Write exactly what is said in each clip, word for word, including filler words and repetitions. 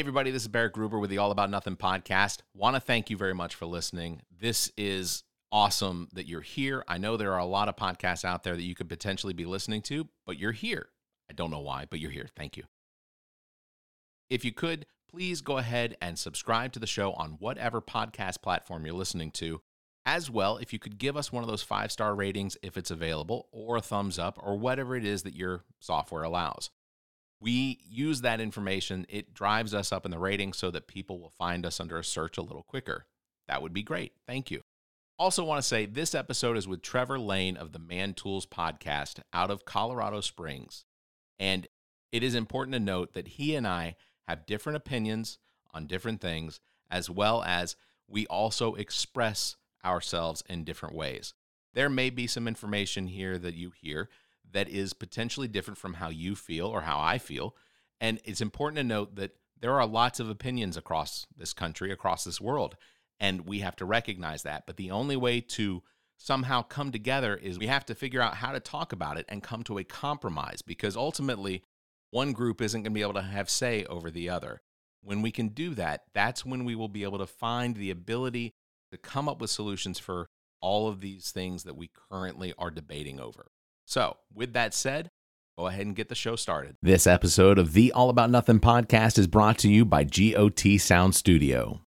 Hey, everybody, this is Barrett Gruber with the All About Nothing podcast. Want to thank you very much for listening. This is awesome that you're here. I know there are a lot of podcasts out there that you could potentially be listening to, but you're here. I don't know why, but you're here. Thank you. If you could, please go ahead and subscribe to the show on whatever podcast platform you're listening to. As well, if you could give us one of those five-star ratings if it's available, or a thumbs up, or whatever it is that your software allows. We use that information. It drives us up in the ratings so that people will find us under a search a little quicker. That would be great. Thank you. Also want to say this episode is with Trevor Lane of the Man Tools podcast out of Colorado Springs. And it is important to note that he and I have different opinions on different things, as well as we also express ourselves in different ways. There may be some information here that you hear that is potentially different from how you feel or how I feel. And it's important to note that there are lots of opinions across this country, across this world, and we have to recognize that. But the only way to somehow come together is we have to figure out how to talk about it and come to a compromise, because ultimately one group isn't going to be able to have say over the other. When we can do that, that's when we will be able to find the ability to come up with solutions for all of these things that we currently are debating over. So, with that said, go ahead and get the show started. This episode of the All About Nothing podcast is brought to you by G O T Sound Studio.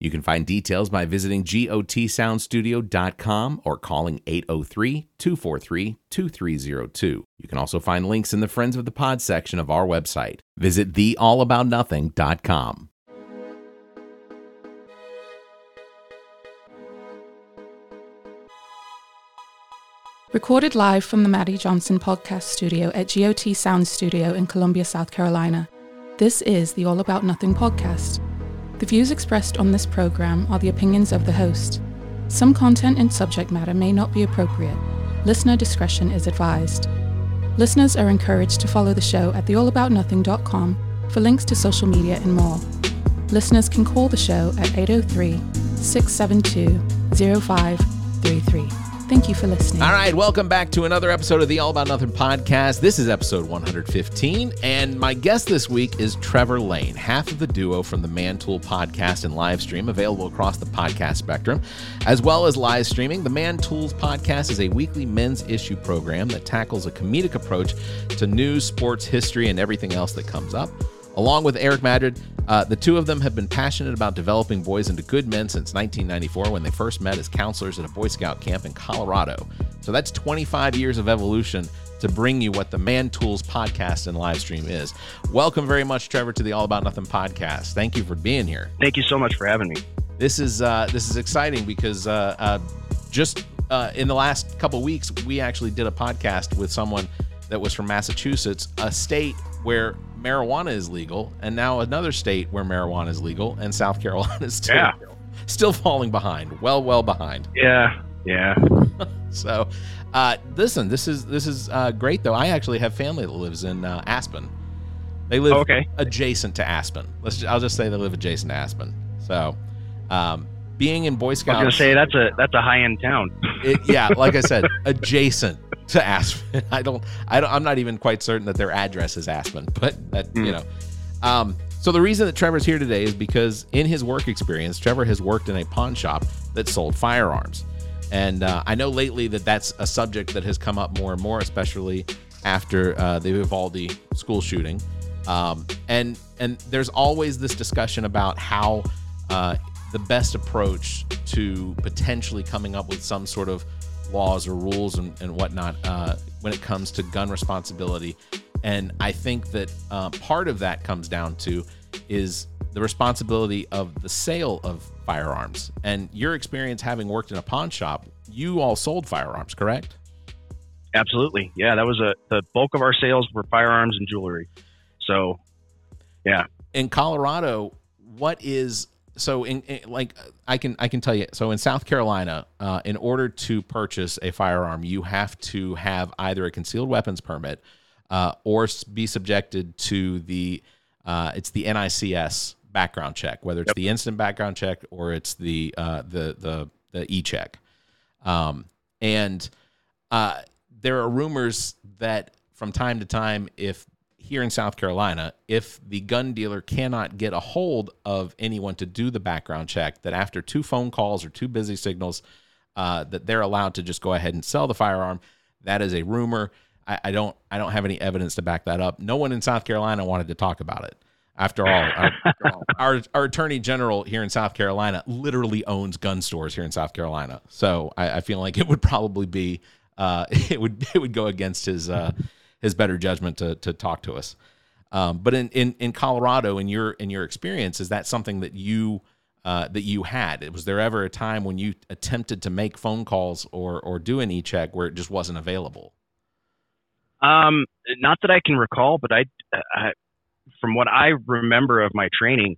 You can find details by visiting got sound studio dot com or calling eight oh three, two four three, two three oh two. You can also find links in the Friends of the Pod section of our website. Visit the all about nothing dot com. Recorded live from the Maddie Johnson podcast studio at G O T Sound Studio in Columbia, South Carolina, this is the All About Nothing podcast. The views expressed on this program are the opinions of the host. Some content and subject matter may not be appropriate. Listener discretion is advised. Listeners are encouraged to follow the show at the all about nothing dot com for links to social media and more. Listeners can call the show at eight oh three, six seven two, oh five three three. Thank you for listening. All right, welcome back to another episode of the All About Nothing podcast. This is episode one fifteen, and my guest this week is Trevor Lane, half of the duo from the Man Tool podcast and live stream, available across the podcast spectrum, as well as live streaming. The Man Tools podcast is a weekly men's issue program that tackles a comedic approach to news, sports, history, and everything else that comes up. Along with Eric Madrid, uh, the two of them have been passionate about developing boys into good men since nineteen ninety-four, when they first met as counselors at a Boy Scout camp in Colorado. So that's twenty-five years of evolution to bring you what the Man Tools podcast and live stream is. Welcome very much, Trevor, to the All About Nothing podcast. Thank you for being here. Thank you so much for having me. This is uh, this is exciting because uh, uh, just uh, in the last couple of weeks, we actually did a podcast with someone that was from Massachusetts, a state where marijuana is legal, and now another state where marijuana is legal, and South Carolina is still, yeah. still falling behind, well, well behind. Yeah, yeah. So, uh, listen, this is this is uh, great, though. I actually have family that lives in uh, Aspen. They live okay. adjacent to Aspen. Let's just, I'll just say they live adjacent to Aspen. So, um, being in Boy Scouts, I was going to say that's a that's a high end town. It, yeah, like I said, adjacent to Aspen. I don't, I don't, I'm not even quite certain that their address is Aspen, but that, mm. you know. Um, so the reason that Trevor's here today is because in his work experience, Trevor has worked in a pawn shop that sold firearms. And uh, I know lately that that's a subject that has come up more and more, especially after uh, the Uvalde school shooting. Um, and, and there's always this discussion about how uh, the best approach to potentially coming up with some sort of laws or rules and, and whatnot uh, when it comes to gun responsibility. And I think that uh, part of that comes down to is the responsibility of the sale of firearms. And your experience having worked in a pawn shop, you all sold firearms, correct? Absolutely. Yeah, that was a the bulk of our sales were firearms and jewelry. So, yeah. In Colorado, what is so in, in like I can I can tell you, so in South Carolina, uh, in order to purchase a firearm, you have to have either a concealed weapons permit uh, or be subjected to the uh, it's the N I C S background check, whether it's yep. the instant background check or it's the uh, the the the e-check, um, and uh, there are rumors that from time to time, if here in South Carolina, if the gun dealer cannot get a hold of anyone to do the background check, that after two phone calls or two busy signals, uh, that they're allowed to just go ahead and sell the firearm. That is a rumor. I, I don't, I don't have any evidence to back that up. No one in South Carolina wanted to talk about it. After all, our, after all, our, our attorney general here in South Carolina literally owns gun stores here in South Carolina. So I, I feel like it would probably be, uh, it would, it would go against his, uh, his better judgment to to talk to us, um, but in, in in Colorado, in your in your experience, is that something that you uh, that you had? Was there ever a time when you attempted to make phone calls or or do an e-check where it just wasn't available? Um, not that I can recall, but I, I from what I remember of my training,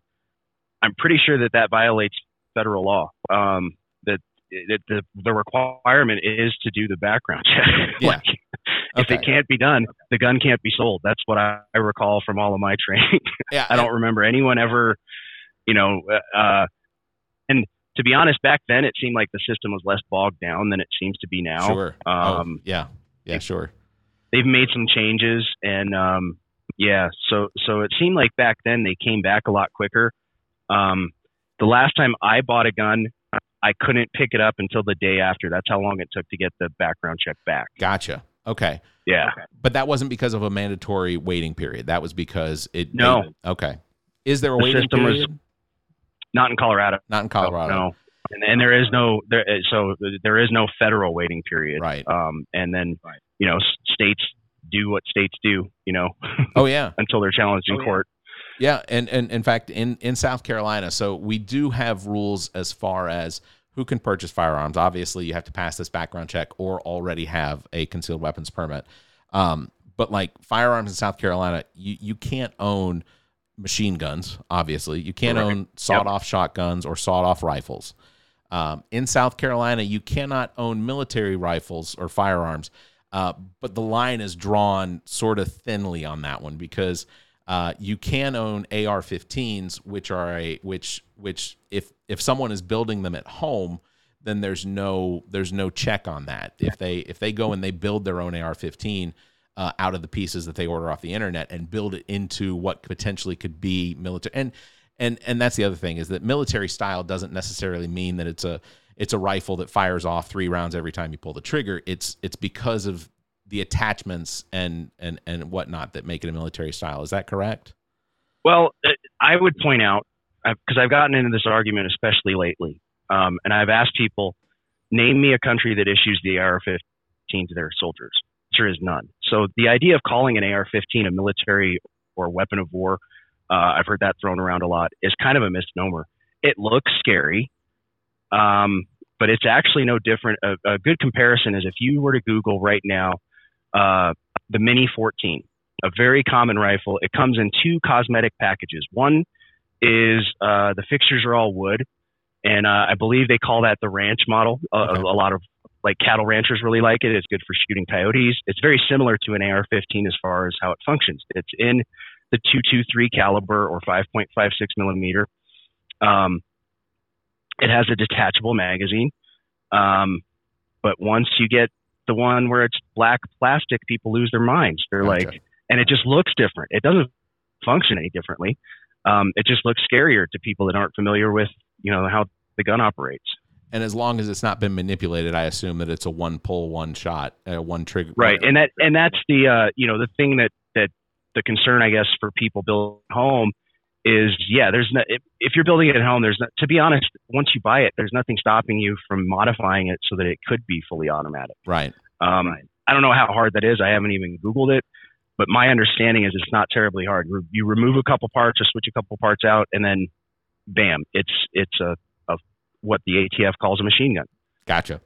I'm pretty sure that that violates federal law. Um, that that the the requirement is to do the background check. Yeah. like, If okay. it can't be done, the gun can't be sold. That's what I, I recall from all of my training. Yeah, I don't remember anyone ever, you know, uh, and to be honest, back then it seemed like the system was less bogged down than it seems to be now. Sure. Um, oh, yeah. Yeah, sure. They've made some changes and, um, yeah, so, so it seemed like back then they came back a lot quicker. Um, the last time I bought a gun, I couldn't pick it up until the day after. That's how long it took to get the background check back. Gotcha. Okay. Yeah. But that wasn't because of a mandatory waiting period. That was because it. No. Made, okay. Is there a the waiting period? Was not in Colorado. Not in Colorado. No. And, and there is no there. So there is no federal waiting period. Right. Um. And then right. you know states do what states do. You know. Oh yeah. until they're challenged in oh, court. Yeah. yeah. And and in fact, in in South Carolina, so we do have rules as far as who can purchase firearms. Obviously, you have to pass this background check or already have a concealed weapons permit. Um, but like firearms in South Carolina, you, you can't own machine guns, obviously. You can't Correct. own sawed-off yep. shotguns or sawed-off rifles. Um, in South Carolina, you cannot own military rifles or firearms, uh, but the line is drawn sort of thinly on that one because uh, you can own A R fifteens, which are a which which if if someone is building them at home, then there's no there's no check on that. If they if they go and they build their own A R fifteen uh, out of the pieces that they order off the internet and build it into what potentially could be military, and and and that's the other thing is that military style doesn't necessarily mean that it's a it's a rifle that fires off three rounds every time you pull the trigger. It's it's because of the attachments and and and whatnot that make it a military style. Is that correct? Well, I would point out, because I've gotten into this argument, especially lately. Um, and I've asked people, name me a country that issues the A R fifteen to their soldiers. The answer is none. So the idea of calling an A R fifteen a military or weapon of war, uh, I've heard that thrown around a lot, is kind of a misnomer. It looks scary, um, but it's actually no different. A, a good comparison is if you were to Google right now uh, the Mini fourteen, a very common rifle. It comes in two cosmetic packages. One is uh, the fixtures are all wood, and uh, I believe they call that the ranch model. Uh, okay. A lot of like cattle ranchers really like it. It's good for shooting coyotes. It's very similar to an A R fifteen as far as how it functions. It's in the two twenty-three caliber or five point five six millimeter. Um, it has a detachable magazine, um, but once you get the one where it's black plastic, people lose their minds. They're gotcha. like, and it just looks different. It doesn't function any differently. Um, it just looks scarier to people that aren't familiar with, you know, how the gun operates. And as long as it's not been manipulated, I assume that it's a one pull, one shot, uh, one trigger. Right. And that, and that's the, uh, you know, the thing that, that the concern, I guess, for people building at home is, yeah, there's no, if, if you're building it at home, there's no, to be honest, once you buy it, there's nothing stopping you from modifying it so that it could be fully automatic. Right. Um, right. I don't know how hard that is. I haven't even Googled it. But my understanding is it's not terribly hard. You remove a couple parts or switch a couple parts out, and then, bam, it's it's a, a what the A T F calls a machine gun. Gotcha.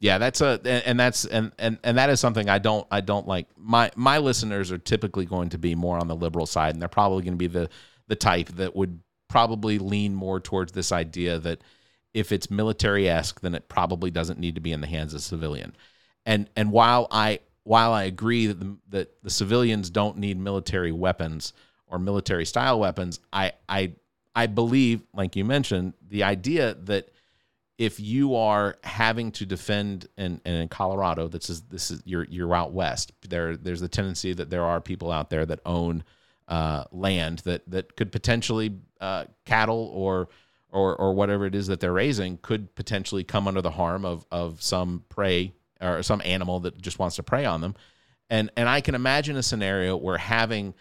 Yeah, that's a and that's and, and, and that is something I don't I don't like. My my listeners are typically going to be more on the liberal side, and they're probably going to be the the type that would probably lean more towards this idea that if it's military-esque, then it probably doesn't need to be in the hands of civilian. And and while I while I agree that the, that the civilians don't need military weapons or military-style weapons, I I I believe, like you mentioned, the idea that if you are having to defend, and, and in Colorado, this is this is you're you're out west. There there's the tendency that there are people out there that own uh, land that that could potentially uh, cattle or or or whatever it is that they're raising could potentially come under the harm of of some prey or some animal that just wants to prey on them. And and I can imagine a scenario where having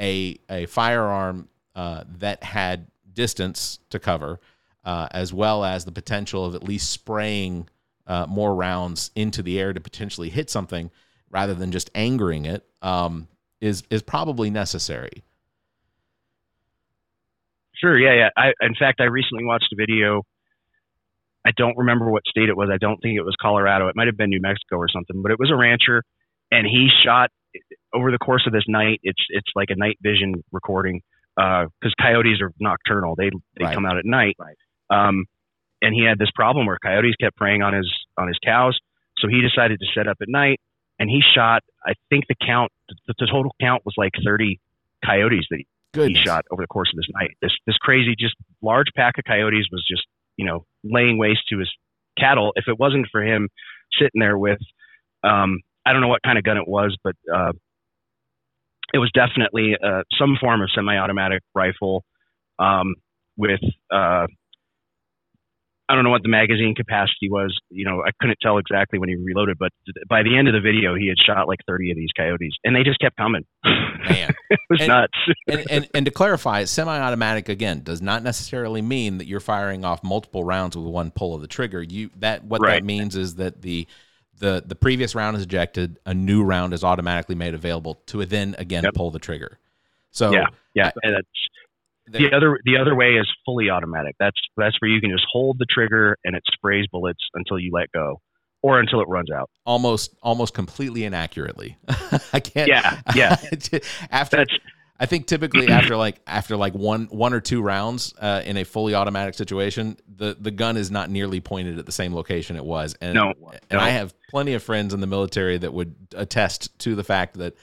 a a firearm uh, that had distance to cover, Uh, as well as the potential of at least spraying uh, more rounds into the air to potentially hit something rather than just angering it, um, is is probably necessary. Sure, yeah, yeah. I, in fact, I recently watched a video. I don't remember what state it was. I don't think it was Colorado. It might have been New Mexico or something, but it was a rancher, and he shot over the course of this night. It's it's like a night vision recording because uh, coyotes are nocturnal. They they right. come out at night. Right. Um, and he had this problem where coyotes kept preying on his, on his cows. So he decided to set up at night, and he shot, I think the count, the, the total count was like thirty coyotes that he, he shot over the course of this night. This, this crazy, just large pack of coyotes was just, you know, laying waste to his cattle. If it wasn't for him sitting there with, um, I don't know what kind of gun it was, but, uh, it was definitely, uh, some form of semi-automatic rifle, um, with, uh, I don't know what the magazine capacity was. You know, I couldn't tell exactly when he reloaded, but by the end of the video, he had shot like thirty of these coyotes, and they just kept coming. Man, it was and, nuts. and, and and to clarify, semi-automatic again does not necessarily mean that you're firing off multiple rounds with one pull of the trigger. You that what right. that means is that the the the previous round is ejected, a new round is automatically made available to then again yep. pull the trigger. So yeah, yeah, I, that's. The other the other way is fully automatic. That's that's where you can just hold the trigger and it sprays bullets until you let go, or until it runs out. Almost almost completely inaccurately. I can't. Yeah, yeah. after that's, I think typically after like after like one one or two rounds uh, in a fully automatic situation, the, the gun is not nearly pointed at the same location it was. And no, and no. I have plenty of friends in the military that would attest to the fact that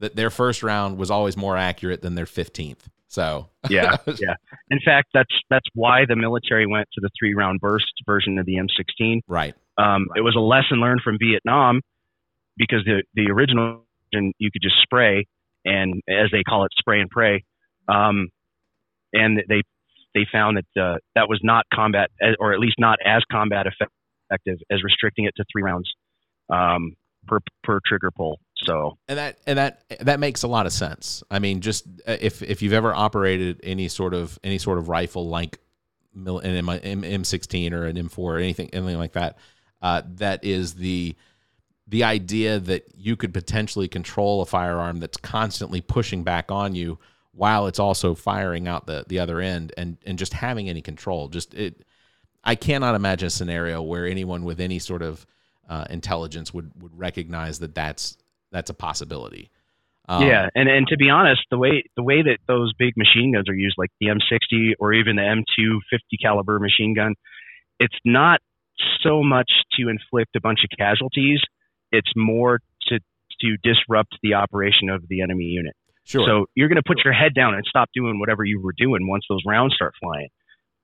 that their first round was always more accurate than their fifteenth. So yeah, yeah. In fact, that's that's why the military went to the three round burst version of the M sixteen. Right. Um, right. It was a lesson learned from Vietnam, because the the original version you could just spray, and as they call it, spray and pray. Um, and they they found that uh, that was not combat, or at least not as combat effective as restricting it to three rounds um, per per trigger pull. So and that and that that makes a lot of sense. I mean, just if if you've ever operated any sort of any sort of rifle like an M sixteen or an M four or anything anything like that, uh, that is the the idea that you could potentially control a firearm that's constantly pushing back on you while it's also firing out the, the other end, and and just having any control. Just it, I cannot imagine a scenario where anyone with any sort of uh, intelligence would would recognize that that's. That's a possibility. Um, yeah, and, and to be honest, the way the way that those big machine guns are used, like the M sixty or even the M two fifty caliber machine gun, it's not so much to inflict a bunch of casualties. It's more to to disrupt the operation of the enemy unit. Sure. So you're going to put your head down and stop doing whatever you were doing once those rounds start flying.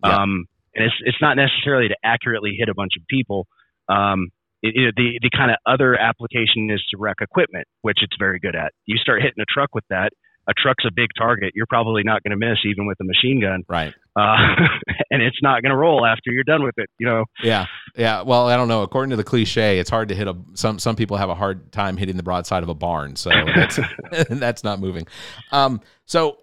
Yeah. Um, and it's it's not necessarily to accurately hit a bunch of people. Um, It, it, the the kind of other application is to wreck equipment, which it's very good at. You start hitting a truck with that. A truck's a big target. You're probably not going to miss even with a machine gun. Right. Uh, and it's not going to roll after you're done with it, you know? Yeah. Yeah. Well, I don't know. According to the cliche, it's hard to hit a, some, some people have a hard time hitting the broadside of a barn. So that's, that's not moving. Um, so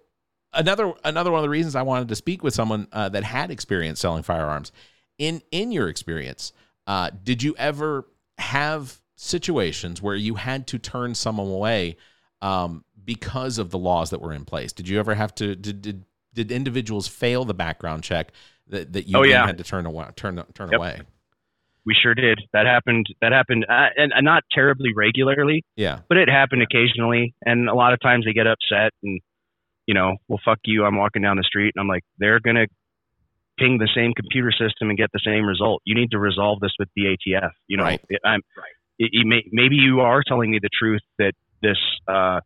another, another one of the reasons I wanted to speak with someone uh, that had experience selling firearms in, in your experience, Uh, did you ever have situations where you had to turn someone away um, because of the laws that were in place? Did you ever have to, did did, did individuals fail the background check that, that you oh, yeah. had to turn away, turn, turn yep. away? We sure did. That happened. That happened. Uh, and, and not terribly regularly, yeah, but it happened occasionally. And a lot of times they get upset and, you know, well, fuck you, I'm walking down the street, and I'm like, they're going to ping the same computer system and get the same result. You need to resolve this with the A T F. You know, right. it, I'm, right. it, it may, maybe you are telling me the truth that this, uh,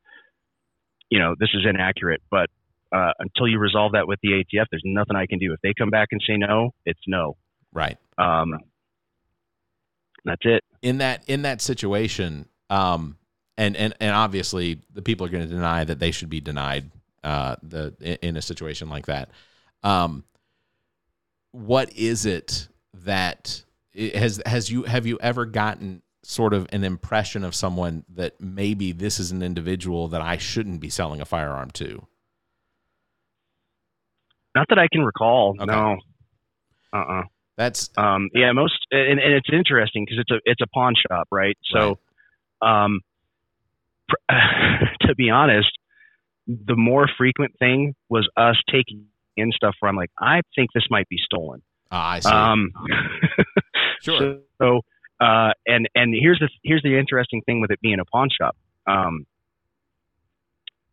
you know, this is inaccurate, but uh, until you resolve that with the A T F, there's nothing I can do. If they come back and say no, it's no. Right. Um, that's it. In that, in that situation, um, and, and, and obviously the people are going to deny that they should be denied uh, the in a situation like that. Um, what is it that has, has you, have you ever gotten sort of an impression of someone that maybe this is an individual that I shouldn't be selling a firearm to? Not that I can recall. Okay. No. Uh-uh. That's um, yeah, most, and, and it's interesting because it's a, it's a pawn shop, right? So, right. um, pr- to be honest, the more frequent thing was us taking in stuff where I'm like, I think this might be stolen. Ah, I see. Um, sure. So, uh, and, and here's the, here's the interesting thing with it being a pawn shop. Um,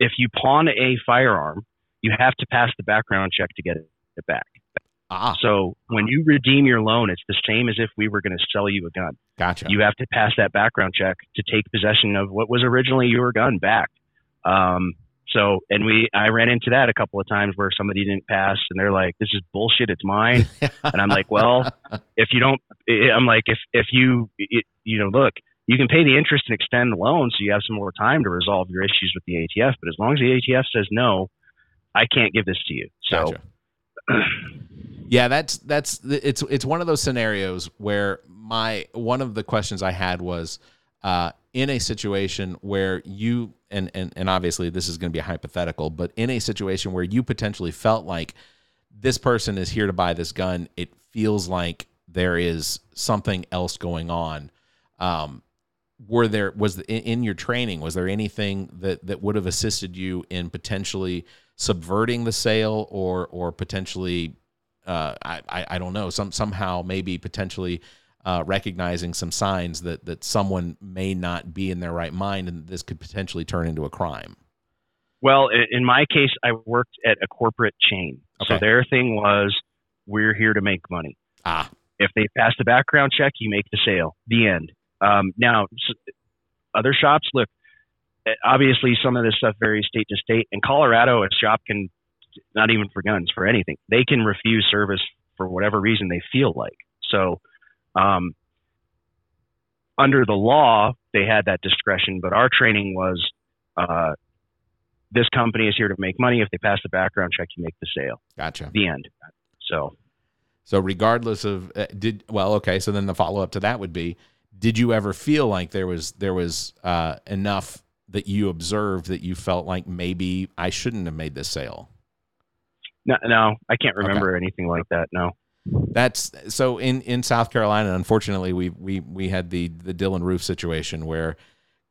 if you pawn a firearm, you have to pass the background check to get it back. Ah. So when you redeem your loan, it's the same as if we were going to sell you a gun. Gotcha. You have to pass that background check to take possession of what was originally your gun back. Um, so, and we, I ran into that a couple of times where somebody didn't pass and they're like, this is bullshit. It's mine. And I'm like, well, if you don't, I'm like, if, if you, it, you know, look, you can pay the interest and extend the loan. So you have some more time to resolve your issues with the A T F. But as long as the A T F says, no, I can't give this to you. So, gotcha. Yeah, that's that's it's it's one of those scenarios where my one of the questions I had was uh, in a situation where you and and and obviously this is going to be a hypothetical, but in a situation where you potentially felt like this person is here to buy this gun, it feels like there is something else going on. Um, were there was the, in your training was there anything that that would have assisted you in potentially subverting the sale or or potentially Uh, I, I I don't know, some somehow maybe potentially uh, recognizing some signs that, that someone may not be in their right mind and this could potentially turn into a crime? Well, in my case, I worked at a corporate chain. Okay. So their thing was, we're here to make money. Ah. If they pass the background check, you make the sale. The end. Um, now, other shops, look, obviously some of this stuff varies state to state. In Colorado, a shop can... not even for guns, for anything. They can refuse service for whatever reason they feel like. So um, under the law, they had that discretion, but our training was uh, this company is here to make money. If they pass the background check, you make the sale. Gotcha. The end. So so regardless of uh, did well, okay, so then the follow-up to that would be, did you ever feel like there was there was uh, enough that you observed that you felt like maybe I shouldn't have made this sale? No, no, I can't remember okay. anything like that. No, that's so in, in South Carolina. Unfortunately, we we we had the the Dylann Roof situation where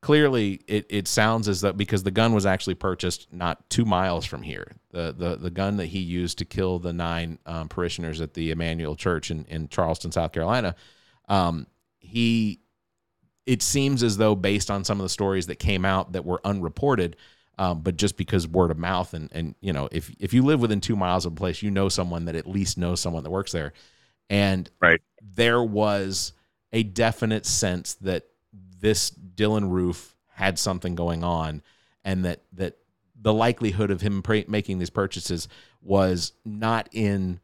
clearly it, it sounds as though because the gun was actually purchased not two miles from here. The the the gun that he used to kill the nine um, parishioners at the Emmanuel Church in, in Charleston, South Carolina. Um, he it seems as though based on some of the stories that came out that were unreported. Um, but just because word of mouth and, and, you know, if, if you live within two miles of a place, you know, someone that at least knows someone that works there. And right. there was a definite sense that this Dylann Roof had something going on and that, that the likelihood of him pre- making these purchases was not in,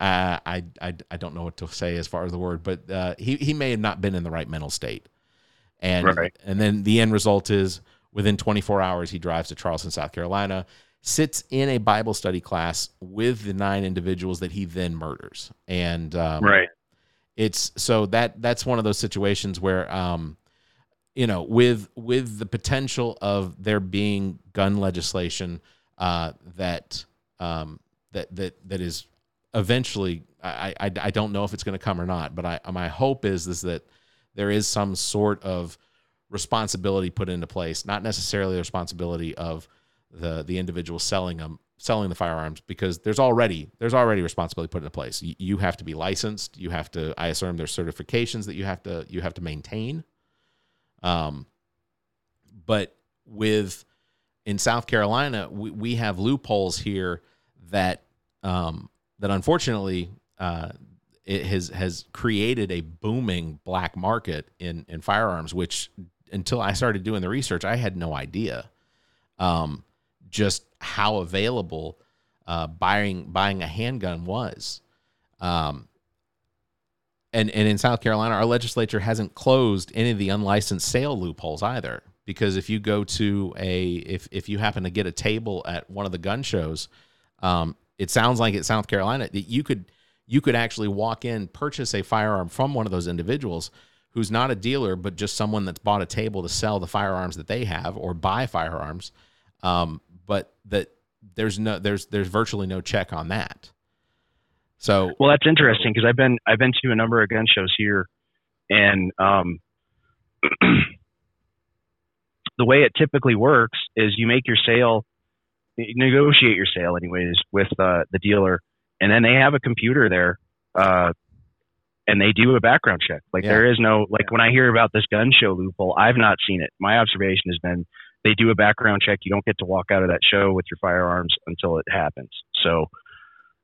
uh, I, I, I don't know what to say as far as the word, but, uh, he, he may have not been in the right mental state. And, right. and then the end result is, within twenty-four hours, he drives to Charleston, South Carolina, sits in a Bible study class with the nine individuals that he then murders. And um, right, it's so that that's one of those situations where, um, you know, with with the potential of there being gun legislation uh, that um, that that that is eventually, I I, I don't know if it's going to come or not, but I my hope is is that there is some sort of responsibility put into place, not necessarily the responsibility of the the individual selling them, selling the firearms, because there's already there's already responsibility put into place. You, you have to be licensed. You have to. I assume there's certifications that you have to you have to maintain. Um, but with in South Carolina, we, we have loopholes here that um, that unfortunately uh, it has has created a booming black market in in firearms, which until I started doing the research, I had no idea um, just how available uh, buying buying a handgun was. Um, and and in South Carolina, our legislature hasn't closed any of the unlicensed sale loopholes either. Because if you go to a, if, if you happen to get a table at one of the gun shows, um, it sounds like at South Carolina that you could, you could actually walk in, purchase a firearm from one of those individuals who's not a dealer, but just someone that's bought a table to sell the firearms that they have or buy firearms. Um, but that there's no, there's, there's virtually no check on that. So, well, that's interesting. Cause I've been, I've been to a number of gun shows here and, um, the way it typically works is you make your sale, you negotiate your sale anyways with uh, the dealer, and then they have a computer there uh, and they do a background check. Like yeah. there is no, like yeah. when I hear about this gun show loophole, I've not seen it. My observation has been they do a background check. You don't get to walk out of that show with your firearms until it happens. So,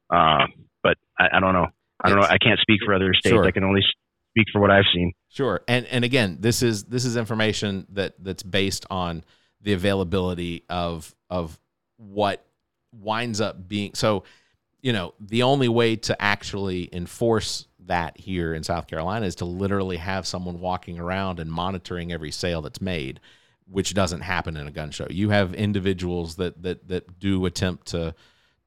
uh, but I, I don't know. I don't it's, know. I can't speak for other states. Sure. I can only speak for what I've seen. Sure. And and again, this is this is information that, that's based on the availability of of what winds up being. So, you know, the only way to actually enforce that here in South Carolina is to literally have someone walking around and monitoring every sale that's made, which doesn't happen in a gun show. You have individuals that that that do attempt to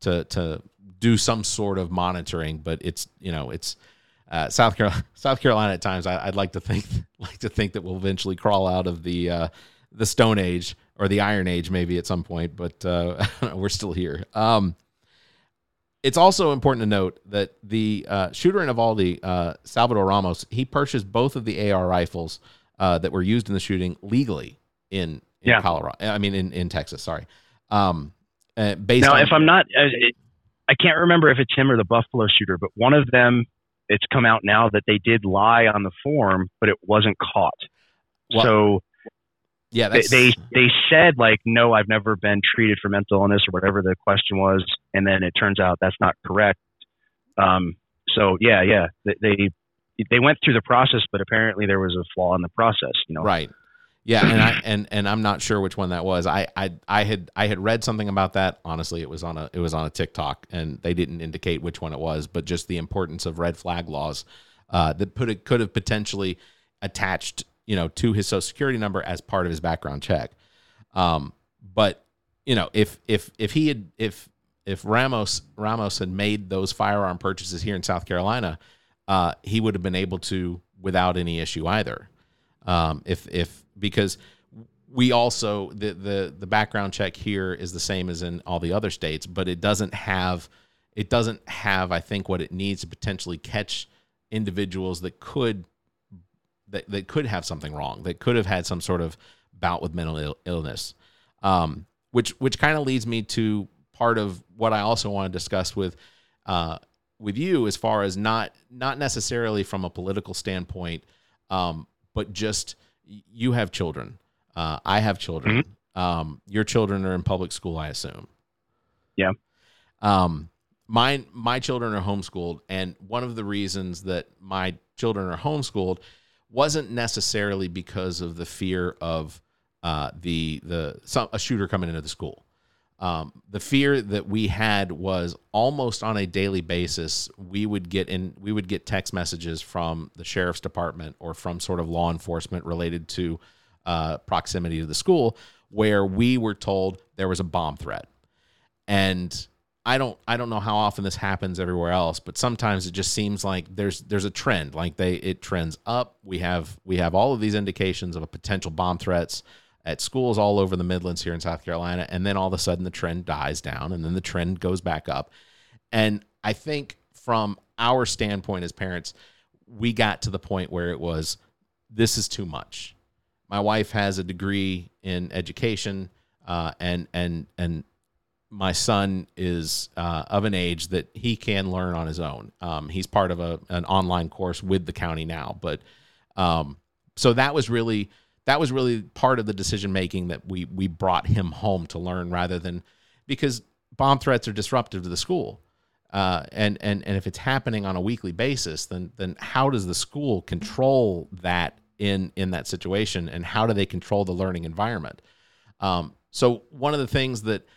to to do some sort of monitoring, but it's, you know, it's Uh, South Carolina, South Carolina at times, I, I'd like to think like to think that we'll eventually crawl out of the uh, the Stone Age or the Iron Age maybe at some point, but uh, we're still here. Um, it's also important to note that the uh, shooter in Uvalde, uh, Salvador Ramos, he purchased both of the A R rifles uh, that were used in the shooting legally in, in yeah. Colorado. I mean, in, in Texas, sorry. Um, uh, based now, on- if I'm not, I can't remember if it's him or the Buffalo shooter, but one of them, it's come out now that they did lie on the form, but it wasn't caught. Well, so yeah, that's... they they said like, no, I've never been treated for mental illness or whatever the question was. And then it turns out that's not correct. Um, so yeah, yeah, they, they, they went through the process, but apparently there was a flaw in the process, you know? Right. Yeah. And I, and, and I'm not sure which one that was. I, I, I had, I had read something about that. Honestly, it was on a, it was on a TikTok and they didn't indicate which one it was, but just the importance of red flag laws uh, that put it could have potentially attached, you know, to his social security number as part of his background check. Um, but you know, if, if, if he had, if, if Ramos, Ramos had made those firearm purchases here in South Carolina, uh, he would have been able to without any issue either. Um, if, if, because we also, the, the, the background check here is the same as in all the other states, but it doesn't have, it doesn't have, I think what it needs to potentially catch individuals that could, that, that could have something wrong, that could have had some sort of bout with mental Ill- illness. Um, which, which kind of leads me to part of what I also want to discuss with, uh, with you as far as not, not necessarily from a political standpoint, um, but just, you have children. Uh, I have children. Mm-hmm. Um, your children are in public school, I assume. Yeah. Um, mine, my children are homeschooled. And one of the reasons that my children are homeschooled wasn't necessarily because of the fear of uh, the, the, some, a shooter coming into the school. Um, the fear that we had was almost on a daily basis. We would get in, we would get text messages from the sheriff's department or from sort of law enforcement related to uh, proximity to the school, where we were told there was a bomb threat. And I don't, I don't know how often this happens everywhere else, but sometimes it just seems like there's, there's a trend. Like they, it trends up. We have, we have all of these indications of a potential bomb threats at schools all over the Midlands here in South Carolina. And then all of a sudden the trend dies down and then the trend goes back up. And I think from our standpoint as parents, we got to the point where it was, this is too much. My wife has a degree in education uh, and, and, and my son is uh, of an age that he can learn on his own. Um, he's part of a, an online course with the county now, but um, so that was really, that was really part of the decision making that we we brought him home to learn, rather than, because bomb threats are disruptive to the school. Uh, and, and, and if it's happening on a weekly basis, then, then how does the school control that in, in that situation? And how do they control the learning environment? Um, so one of the things that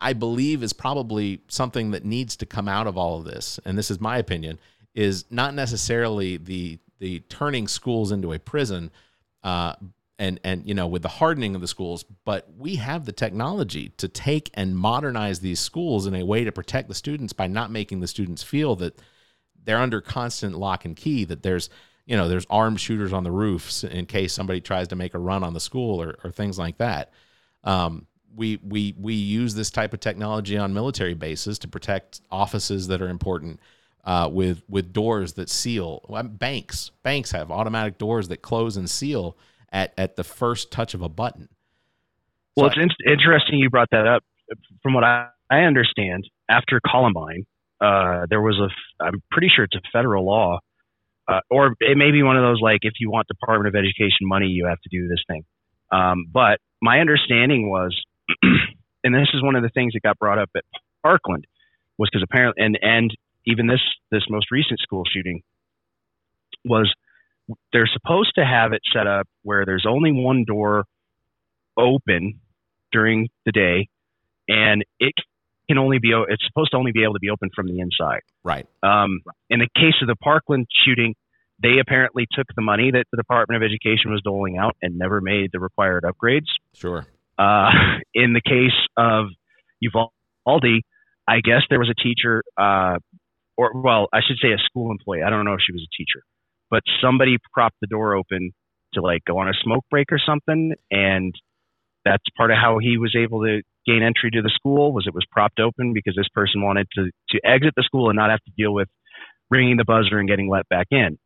I believe is probably something that needs to come out of all of this, and this is my opinion, is not necessarily the, the turning schools into a prison, uh, and, and, you know, with the hardening of the schools, but we have the technology to take and modernize these schools in a way to protect the students by not making the students feel that they're under constant lock and key, that there's, you know, there's armed shooters on the roofs in case somebody tries to make a run on the school, or, or things like that. Um, we, we, we use this type of technology on military bases to protect offices that are important, uh, with, with doors that seal. Banks, banks have automatic doors that close and seal at, at the first touch of a button. So well, it's in- interesting you brought that up. From what I, I understand, after Columbine, uh, there was a, I'm pretty sure it's a federal law, uh, or it may be one of those, like, if you want Department of Education money, you have to do this thing. Um, but my understanding was, and this is one of the things that got brought up at Parkland, was because apparently, and, and even this, this most recent school shooting was, they're supposed to have it set up where there's only one door open during the day, and it can only be, it's supposed to only be able to be open from the inside. Right. Um, in the case of the Parkland shooting, they apparently took the money that the Department of Education was doling out and never made the required upgrades. Sure. Uh, in the case of Uvalde, I guess there was a teacher, uh, or well, I should say a school employee. I don't know if she was a teacher, but somebody propped the door open to, like, go on a smoke break or something. And that's part of how he was able to gain entry to the school, was it was propped open because this person wanted to, to exit the school and not have to deal with ringing the buzzer and getting let back in.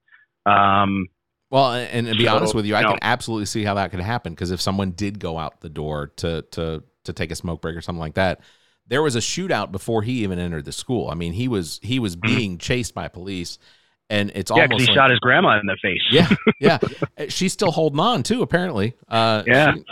Um, well, and, and to be so, honest with you, I no. can absolutely see how that could happen. Because if someone did go out the door to, to, to take a smoke break or something like that, there was a shootout before he even entered the school. I mean, he was, he was being chased by police. And it's yeah, almost he like, shot his grandma in the face. Yeah, yeah. She's still holding on too, apparently. Uh, yeah, she,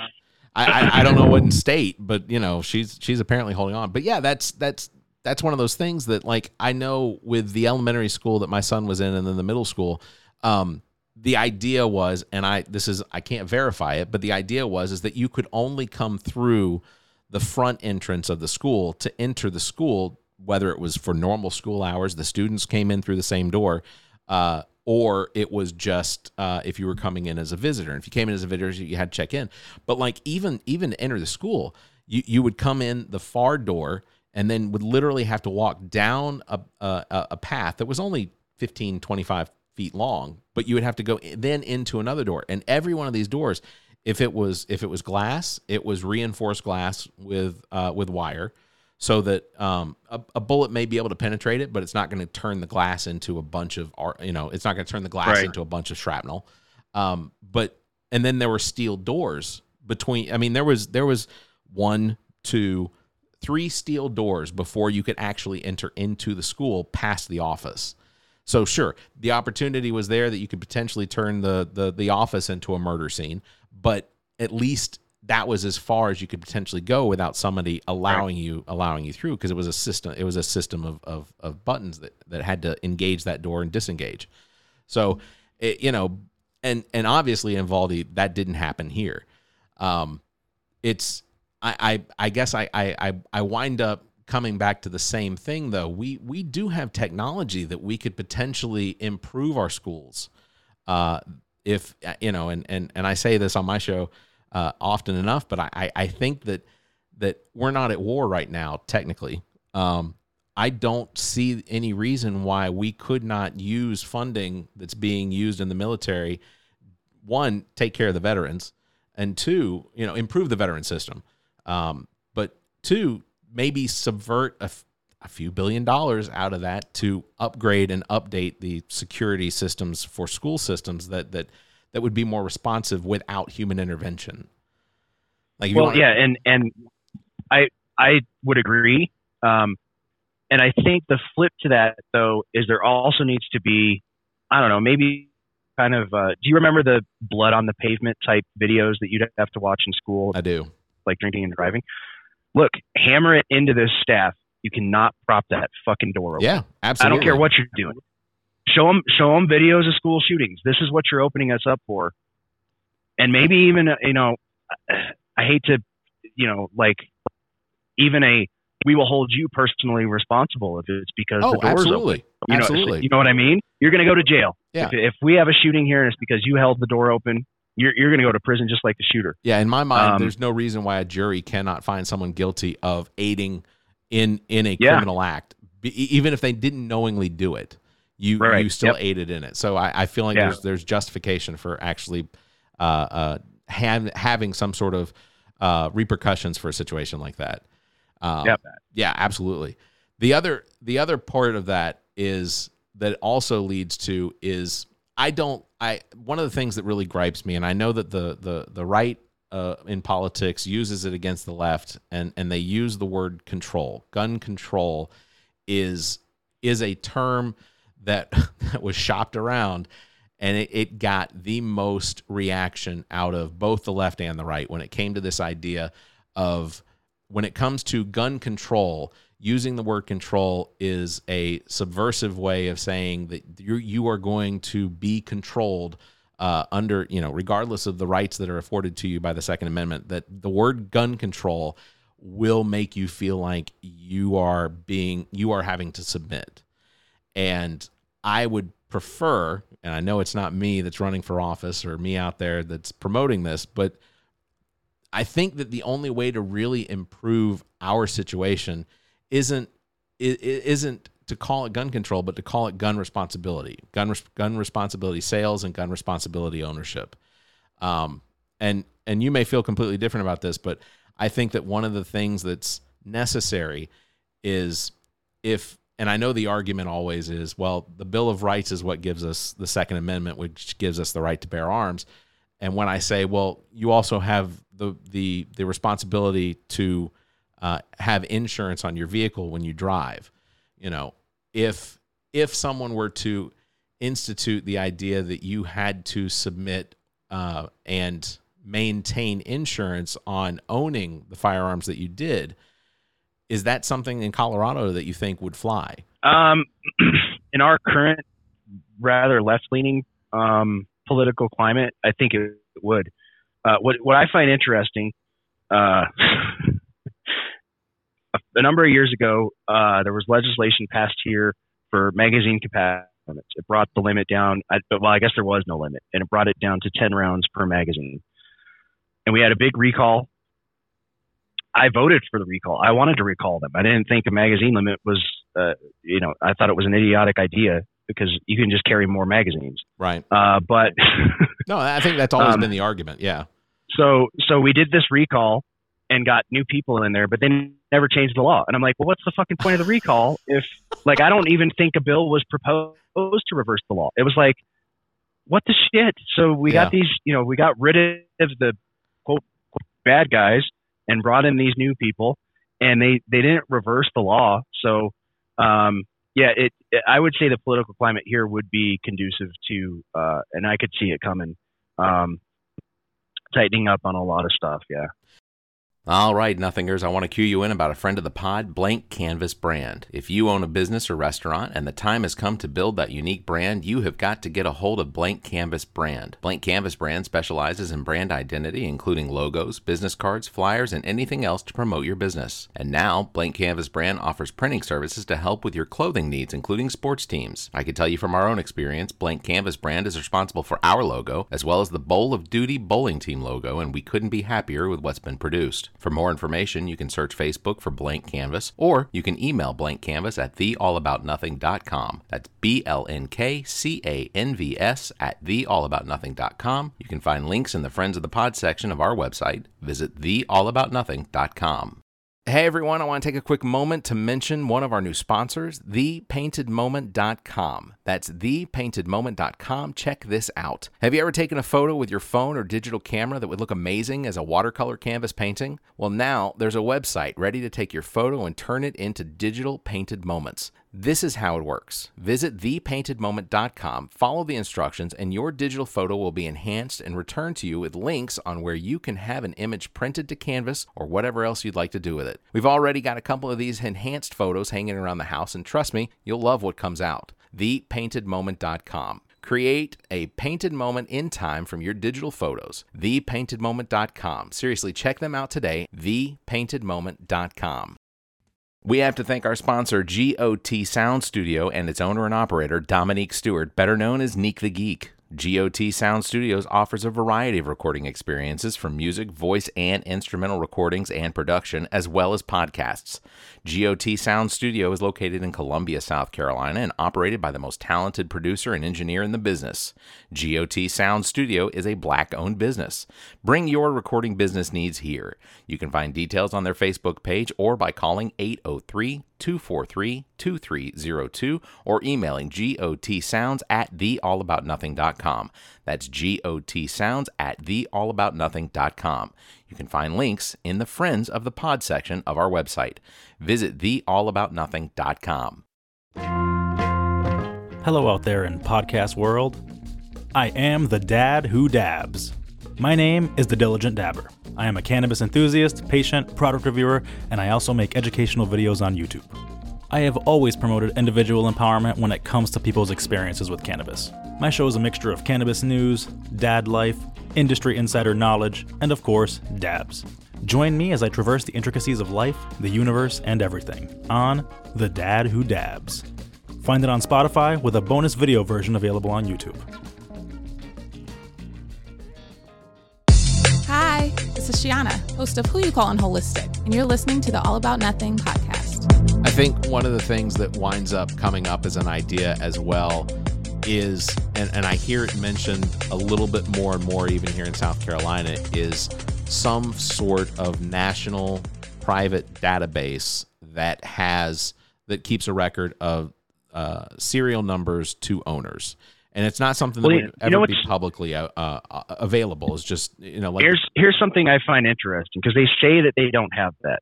I, I I don't know what state, but you know she's she's apparently holding on. But yeah, that's that's that's one of those things that, like, I know with the elementary school that my son was in, and then the middle school, um, the idea was, and I this is I can't verify it, but the idea was is that you could only come through the front entrance of the school to enter the school, whether it was for normal school hours, the students came in through the same door. Uh, or it was just uh, if you were coming in as a visitor. And if you came in as a visitor, you had to check in. But like even even to enter the school, you, you would come in the far door and then would literally have to walk down a, a, a path that was only fifteen, twenty-five feet long. But you would have to go in, then into another door. And every one of these doors, if it was if it was glass, it was reinforced glass with uh, with wire. So that um, a, a bullet may be able to penetrate it, but it's not going to turn the glass into a bunch of, you know, it's not going to turn the glass right. into a bunch of shrapnel. Um, but and then there were steel doors between. I mean, there was there was one, two, three steel doors before you could actually enter into the school past the office. So sure, the opportunity was there that you could potentially turn the the the office into a murder scene, but at least that was as far as you could potentially go without somebody allowing right. you allowing you through, because it was a system it was a system of of, of buttons that, that had to engage that door and disengage. So, it, you know, and and obviously in Uvalde that didn't happen here. Um, it's I I, I guess I, I I wind up coming back to the same thing though. We we do have technology that we could potentially improve our schools, uh, if you know, and and and I say this on my show. Uh, often enough, but I, I think that that we're not at war right now, technically. Um, I don't see any reason why we could not use funding that's being used in the military, one, take care of the veterans, and two, you know, improve the veteran system. Um, but two, maybe subvert a, f- a few billion dollars out of that to upgrade and update the security systems for school systems that that that would be more responsive without human intervention. Like, well, yeah. To- and, and I, I would agree. Um, and I think the flip to that though, is there also needs to be, I don't know, maybe kind of, uh, do you remember the blood on the pavement type videos that you'd have to watch in school? I do. Like drinking and driving. Look, hammer it into this staff. You cannot prop that fucking door open. Yeah, absolutely. I don't care what you're doing. Show them, show them videos of school shootings. This is what you're opening us up for. And maybe even, you know, I hate to, you know, like even a, we will hold you personally responsible if it's because oh, the door's absolutely. open. You absolutely. Know, you know what I mean? You're going to go to jail. Yeah. If, if we have a shooting here and it's because you held the door open, you're, you're going to go to prison just like the shooter. Yeah. In my mind, um, there's no reason why a jury cannot find someone guilty of aiding in, in a yeah. criminal act, even if they didn't knowingly do it. You right. you still yep. aided in it. So I, I feel like yeah. there's there's justification for actually uh, uh, ha- having some sort of uh, repercussions for a situation like that. Um, yep. Yeah, absolutely. The other the other part of that is that it also leads to is I don't I one of the things that really gripes me, and I know that the the the right uh, in politics uses it against the left, and and they use the word control. Gun control is is a term that that was shopped around, and it, it got the most reaction out of both the left and the right when it came to this idea of, when it comes to gun control, using the word control is a subversive way of saying that you you are going to be controlled uh, under, you know, regardless of the rights that are afforded to you by the Second Amendment, that the word gun control will make you feel like you are being, you are having to submit. And I would prefer, and I know it's not me that's running for office or me out there that's promoting this, but I think that the only way to really improve our situation isn't isn't to call it gun control, but to call it gun responsibility, gun gun responsibility sales and gun responsibility ownership. Um, and and you may feel completely different about this, but I think that one of the things that's necessary is if. And I know the argument always is, well, the Bill of Rights is what gives us the Second Amendment, which gives us the right to bear arms. And when I say, well, you also have the the, the responsibility to uh, have insurance on your vehicle when you drive, you know, if if someone were to institute the idea that you had to submit uh, and maintain insurance on owning the firearms that you did. Is that something in Colorado that you think would fly? Um, in our current rather left-leaning um, political climate, I think it would. Uh, what what I find interesting, uh, a number of years ago, uh, there was legislation passed here for magazine capacity limits. It brought the limit down. I, well, I guess there was no limit, and it brought it down to ten rounds per magazine. And we had a big recall. I voted for the recall. I wanted to recall them. I didn't think a magazine limit was, uh, you know, I thought it was an idiotic idea because you can just carry more magazines. Right. Uh, but no, I think that's always um, been the argument. Yeah. So, so we did this recall and got new people in there, but they never changed the law. And I'm like, well, what's the fucking point of the recall? If like, I don't even think a bill was proposed to reverse the law. It was like, what the shit? So we yeah. got these, you know, we got rid of the quote, quote bad guys. And brought in these new people, and they, they didn't reverse the law. So, um, yeah, it, it. I would say the political climate here would be conducive to, uh, and I could see it coming, um, tightening up on a lot of stuff. Yeah. All right, nothingers. I want to cue you in about a friend of the pod, Blank Canvas Brand. If you own a business or restaurant and the time has come to build that unique brand, you have got to get a hold of Blank Canvas Brand. Blank Canvas Brand specializes in brand identity, including logos, business cards, flyers, and anything else to promote your business. And now, Blank Canvas Brand offers printing services to help with your clothing needs, including sports teams. I can tell you from our own experience, Blank Canvas Brand is responsible for our logo, as well as the Bowl of Duty bowling team logo, and we couldn't be happier with what's been produced. For more information, you can search Facebook for Blank Canvas, or you can email Blank Canvas at the all about nothing dot com. That's B L N K C A N V S at the all about nothing dot com. You can find links in the Friends of the Pod section of our website. Visit the all about nothing dot com. Hey everyone, I want to take a quick moment to mention one of our new sponsors, the painted moment dot com. That's the painted moment dot com. Check this out. Have you ever taken a photo with your phone or digital camera that would look amazing as a watercolor canvas painting? Well, now there's a website ready to take your photo and turn it into digital painted moments. This is how it works. Visit the painted moment dot com, follow the instructions, and your digital photo will be enhanced and returned to you with links on where you can have an image printed to canvas or whatever else you'd like to do with it. We've already got a couple of these enhanced photos hanging around the house, and trust me, you'll love what comes out. the painted moment dot com. Create a painted moment in time from your digital photos. the painted moment dot com. Seriously, check them out today. the painted moment dot com. We have to thank our sponsor, G O T Sound Studio, and its owner and operator, Dominique Stewart, better known as Neek the Geek. G O T Sound Studios offers a variety of recording experiences from music, voice, and instrumental recordings and production, as well as podcasts. G O T Sound Studio is located in Columbia, South Carolina, and operated by the most talented producer and engineer in the business. G O T Sound Studio is a Black-owned business. Bring your recording business needs here. You can find details on their Facebook page or by calling eight oh three, two four three, two three zero two or emailing got sounds at the all about nothing dot com. That's got sounds at the all about nothing dot com. You can find links in the Friends of the Pod section of our website. Visit the all about nothing dot com. Hello out there in podcast world. I am the dad who dabs. My name is The Diligent Dabber. I am a cannabis enthusiast, patient, product reviewer, and I also make educational videos on YouTube. I have always promoted individual empowerment when it comes to people's experiences with cannabis. My show is a mixture of cannabis news, dad life, industry insider knowledge, and of course, dabs. Join me as I traverse the intricacies of life, the universe, and everything on The Dad Who Dabs. Find it on Spotify with a bonus video version available on YouTube. Hi, this is Shiana, host of Who You Callin' Holistic, and you're listening to the All About Nothing podcast. I think one of the things that winds up coming up as an idea as well is, and, and I hear it mentioned a little bit more and more even here in South Carolina, is some sort of national private database that has, that keeps a record of uh, serial numbers to owners. And it's not something that well, would ever you know, be publicly uh, uh, available. It's just, you know, like here's here's something I find interesting, because they say that they don't have that,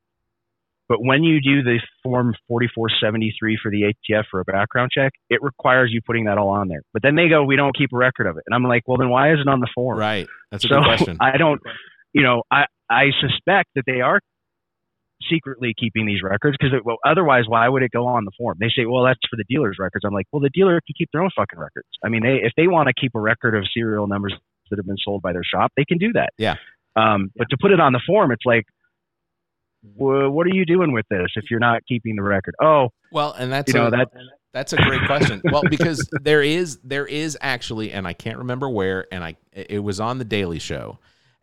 but when you do the form forty-four seventy-three for the A T F for a background check, it requires you putting that all on there. But then they go, we don't keep a record of it, and I'm like, well, then why is it on the form? Right. That's a so good question. I don't, you know, I I suspect that they are secretly keeping these records, because well, otherwise why would it go on the form? They say, well, that's for the dealer's records. I'm like, well, the dealer can keep their own fucking records. I mean, they if they want to keep a record of serial numbers that have been sold by their shop, they can do that. Yeah. Um, but to put it on the form, it's like, well, what are you doing with this if you're not keeping the record? Oh, well, and that's you know, a, that that's a great question. Well, because there is there is actually, and I can't remember where, and I it was on The Daily Show.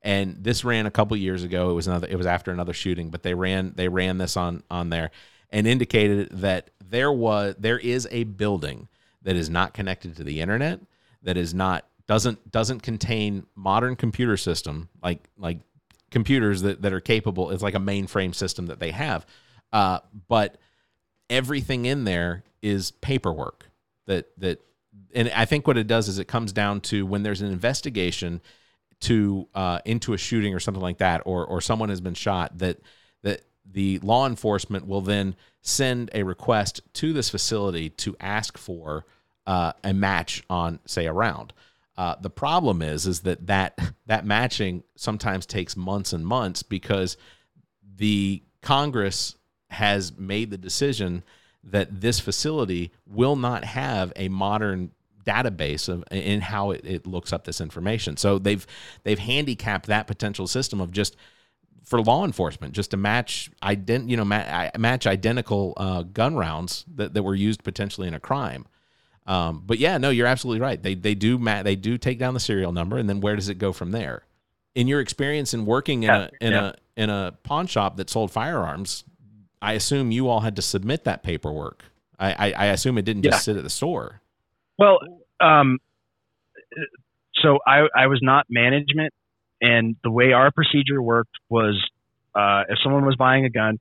And this ran a couple years ago. It was another. It was after another shooting, but they ran. They ran this on on there, and indicated that there was there is a building that is not connected to the internet, that is not doesn't doesn't contain modern computer system like like computers that, that are capable. It's like a mainframe system that they have, uh, but everything in there is paperwork. That that, and I think what it does is it comes down to when there's an investigation to uh, into a shooting or something like that, or or someone has been shot, that that the law enforcement will then send a request to this facility to ask for uh, a match on, say, a round. Uh, the problem is is that, that that matching sometimes takes months and months, because the Congress has made the decision that this facility will not have a modern database of in how it, it looks up this information. So they've they've handicapped that potential system of just for law enforcement, just to match ident you know ma- match identical uh, gun rounds that, that were used potentially in a crime. Um, but yeah, no, you're absolutely right. They they do ma- they do take down the serial number, and then where does it go from there? In your experience in working in yeah, a in yeah. a in a pawn shop that sold firearms, I assume you all had to submit that paperwork. I I, I assume it didn't yeah. just sit at the store. Well, um, so I, I was not management, and the way our procedure worked was uh, if someone was buying a gun,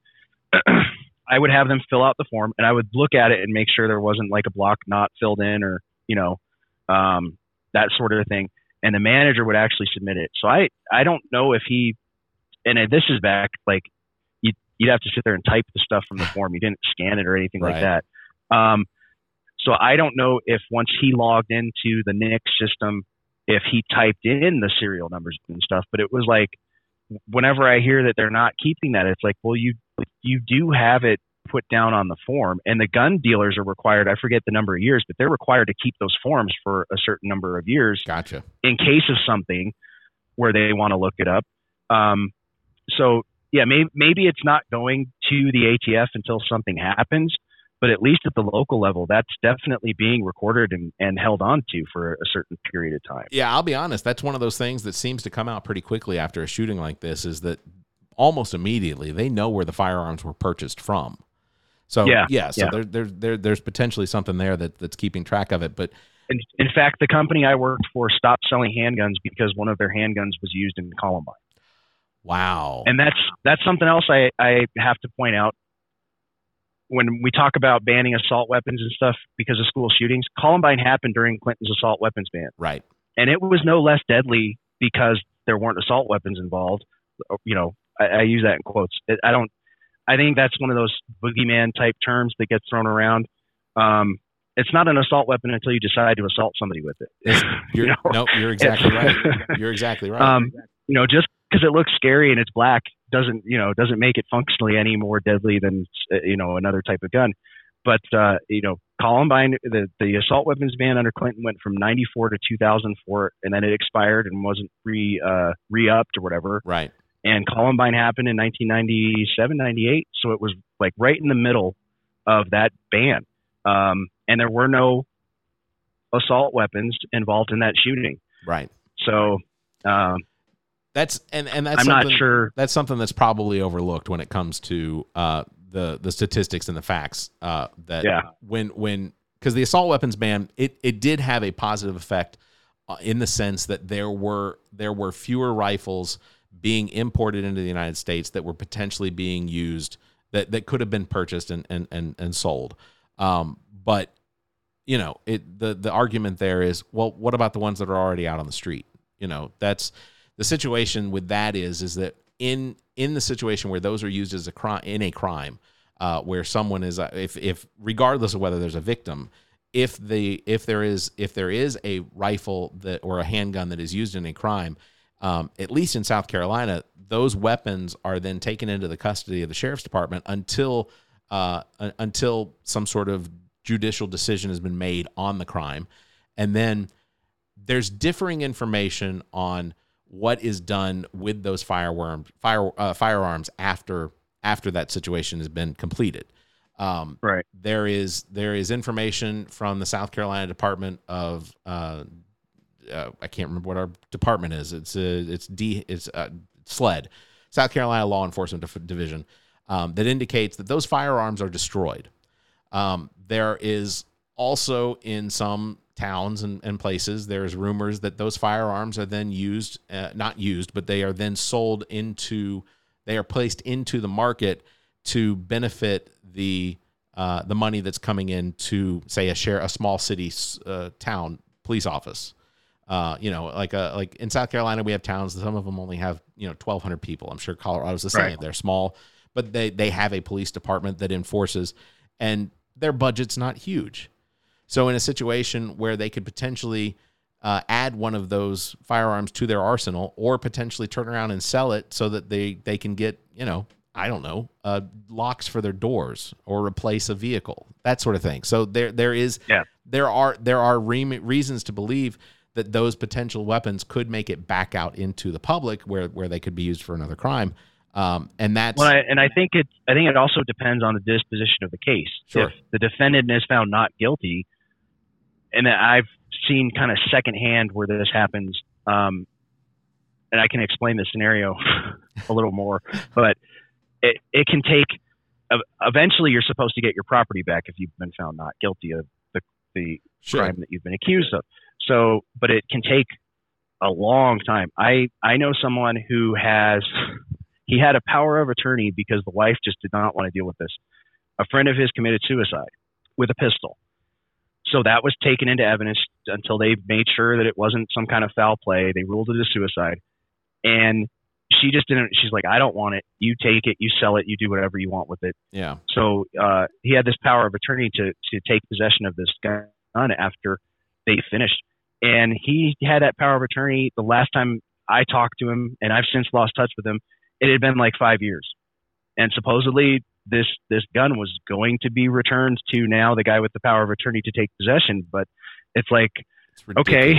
I would have them fill out the form, and I would look at it and make sure there wasn't like a block not filled in, or, you know, um, that sort of thing. And the manager would actually submit it. So I, I don't know if he, and this is back, like you'd, you'd have to sit there and type the stuff from the form. You didn't scan it or anything right. like that. Um, so I don't know if once he logged into the N I C S system, if he typed in the serial numbers and stuff, but it was like, whenever I hear that they're not keeping that, it's like, well, you, you do have it put down on the form, and the gun dealers are required, I forget the number of years, but they're required to keep those forms for a certain number of years. Gotcha. In case of something where they want to look it up. Um, so yeah, maybe, maybe it's not going to the A T F until something happens, but at least at the local level, that's definitely being recorded and, and held on to for a certain period of time. Yeah, I'll be honest. That's one of those things that seems to come out pretty quickly after a shooting like this, is that almost immediately they know where the firearms were purchased from. So yeah, yeah so yeah. There, there, there, there's potentially something there that, that's keeping track of it. But in, in fact, the company I worked for stopped selling handguns because one of their handguns was used in Columbine. Wow. And that's that's something else I, I have to point out. When we talk about banning assault weapons and stuff because of school shootings, Columbine happened during Clinton's assault weapons ban. Right. And it was no less deadly because there weren't assault weapons involved. You know, I, I use that in quotes. I don't, I think that's one of those boogeyman type terms that gets thrown around. Um, it's not an assault weapon until you decide to assault somebody with it. you're, you know? No, you're exactly right. You're exactly right. Um, you know, just because it looks scary and it's black doesn't, you know, doesn't make it functionally any more deadly than, you know, another type of gun. But, uh, you know, Columbine, the, the assault weapons ban under Clinton went from ninety-four to two thousand four, and then it expired and wasn't re, uh, re-upped or whatever. Right. And Columbine happened in nineteen ninety-seven, ninety-eight. So it was like right in the middle of that ban. Um, and there were no assault weapons involved in that shooting. Right. So, um, That's and, and that's I'm something, not sure. That's something that's probably overlooked when it comes to uh, the the statistics and the facts. Uh, that yeah. when when because the assault weapons ban, it it did have a positive effect uh, in the sense that there were there were fewer rifles being imported into the United States that were potentially being used that, that could have been purchased and and and, and sold. Um, but you know, it the the argument there is, well, what about the ones that are already out on the street? You know, that's. The situation with that is, is that in in the situation where those are used as a crime in a crime, uh, where someone is, if if regardless of whether there's a victim, if the if there is if there is a rifle that or a handgun that is used in a crime, um, at least in South Carolina, those weapons are then taken into the custody of the sheriff's department until uh, until some sort of judicial decision has been made on the crime, and then there's differing information on what is done with those fireworms, fire, uh, firearms after after that situation has been completed. Um, right. There is there is information from the South Carolina Department of uh, uh, I can't remember what our department is. It's a, it's D it's a SLED, South Carolina Law Enforcement Division, um, that indicates that those firearms are destroyed. Um, there is also in some towns and, and places, there's rumors that those firearms are then used, uh, not used, but they are then sold into, they are placed into the market to benefit the uh, the money that's coming in to, say, a share, a small city uh, town police office. Uh, you know, like a, like in South Carolina, we have towns, some of them only have, you know, twelve hundred people. I'm sure Colorado's the same. Right. They're small, but they, they have a police department that enforces, and their budget's not huge. So in a situation where they could potentially uh, add one of those firearms to their arsenal, or potentially turn around and sell it so that they, they can get, you know, I don't know, uh, locks for their doors or replace a vehicle, that sort of thing. So there there is yeah. there are there are re- reasons to believe that those potential weapons could make it back out into the public where where they could be used for another crime. Um, and that's well, I, and I think it I think it also depends on the disposition of the case. Sure. If the defendant is found not guilty. And I've seen kind of secondhand where this happens, um, and I can explain the scenario a little more. But it, it can take – eventually you're supposed to get your property back if you've been found not guilty of the, the sure. crime that you've been accused of. So, but it can take a long time. I, I know someone who has – he had a power of attorney because the wife just did not want to deal with this. A friend of his committed suicide with a pistol. So that was taken into evidence until they made sure that it wasn't some kind of foul play. They ruled it as suicide. And she just didn't, she's like, I don't want it. You take it, you sell it, you do whatever you want with it. Yeah. So uh, he had this power of attorney to, to take possession of this gun after they finished. And he had that power of attorney the last time I talked to him, and I've since lost touch with him. It had been like five years. And supposedly this, this gun was going to be returned to now the guy with the power of attorney to take possession. But it's like, it's okay.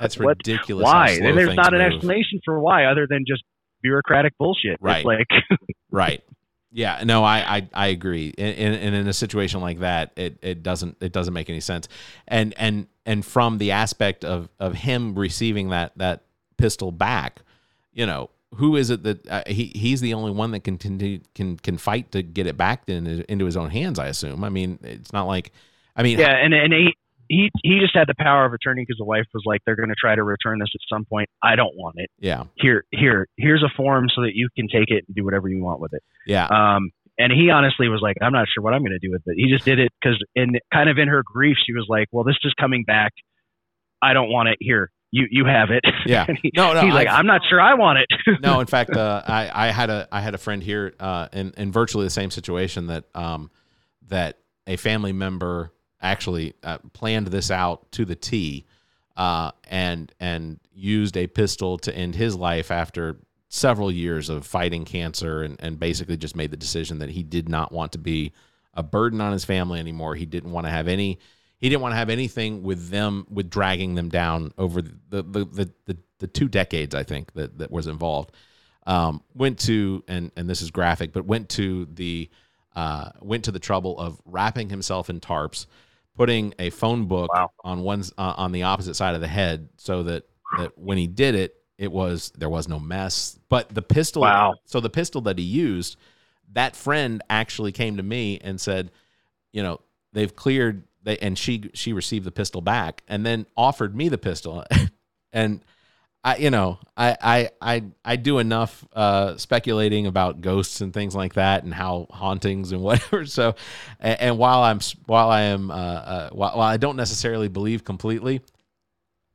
That's what, ridiculous. Why? And there's not an move. explanation for why other than just bureaucratic bullshit. Right. It's like right. Yeah, no, I, I, I agree. And, and, and in a situation like that, it, it doesn't it doesn't make any sense. And and and from the aspect of, of him receiving that that pistol back, you know, who is it that uh, he he's the only one that can continue, can can fight to get it back in, into his own hands? I assume. I mean, it's not like, I mean, yeah, and and he he, he just had the power of attorney because the wife was like, they're going to try to return this at some point. I don't want it. Yeah. Here, here, here's a form so that you can take it and do whatever you want with it. Yeah. Um, and he honestly was like, I'm not sure what I'm going to do with it. He just did it because in kind of in her grief, she was like, well, this is coming back. I don't want it here. You, you have it. Yeah. he, no, no. He's I've, like, I'm not sure I want it. No, in fact, uh, I, I had a, I had a friend here, uh, in, in virtually the same situation that, um, that a family member actually uh, planned this out to the T, uh, and and used a pistol to end his life after several years of fighting cancer, and, and basically just made the decision that he did not want to be a burden on his family anymore. He didn't want to have any. He didn't want to have anything with them, with dragging them down over the the the, the, the two decades I think that, that was involved. Um, went to and and this is graphic, but went to the uh, went to the trouble of wrapping himself in tarps, putting a phone book wow. on one's uh, on the opposite side of the head, so that, that when he did it, it was there was no mess. But the pistol, wow. so the pistol that he used, that friend actually came to me and said, you know, they've cleared, they, and she she received the pistol back, and then offered me the pistol, and I, you know, I I I I do enough uh, speculating about ghosts and things like that, and how hauntings and whatever. So, and, and while I'm while I am uh, uh, while, while I don't necessarily believe completely,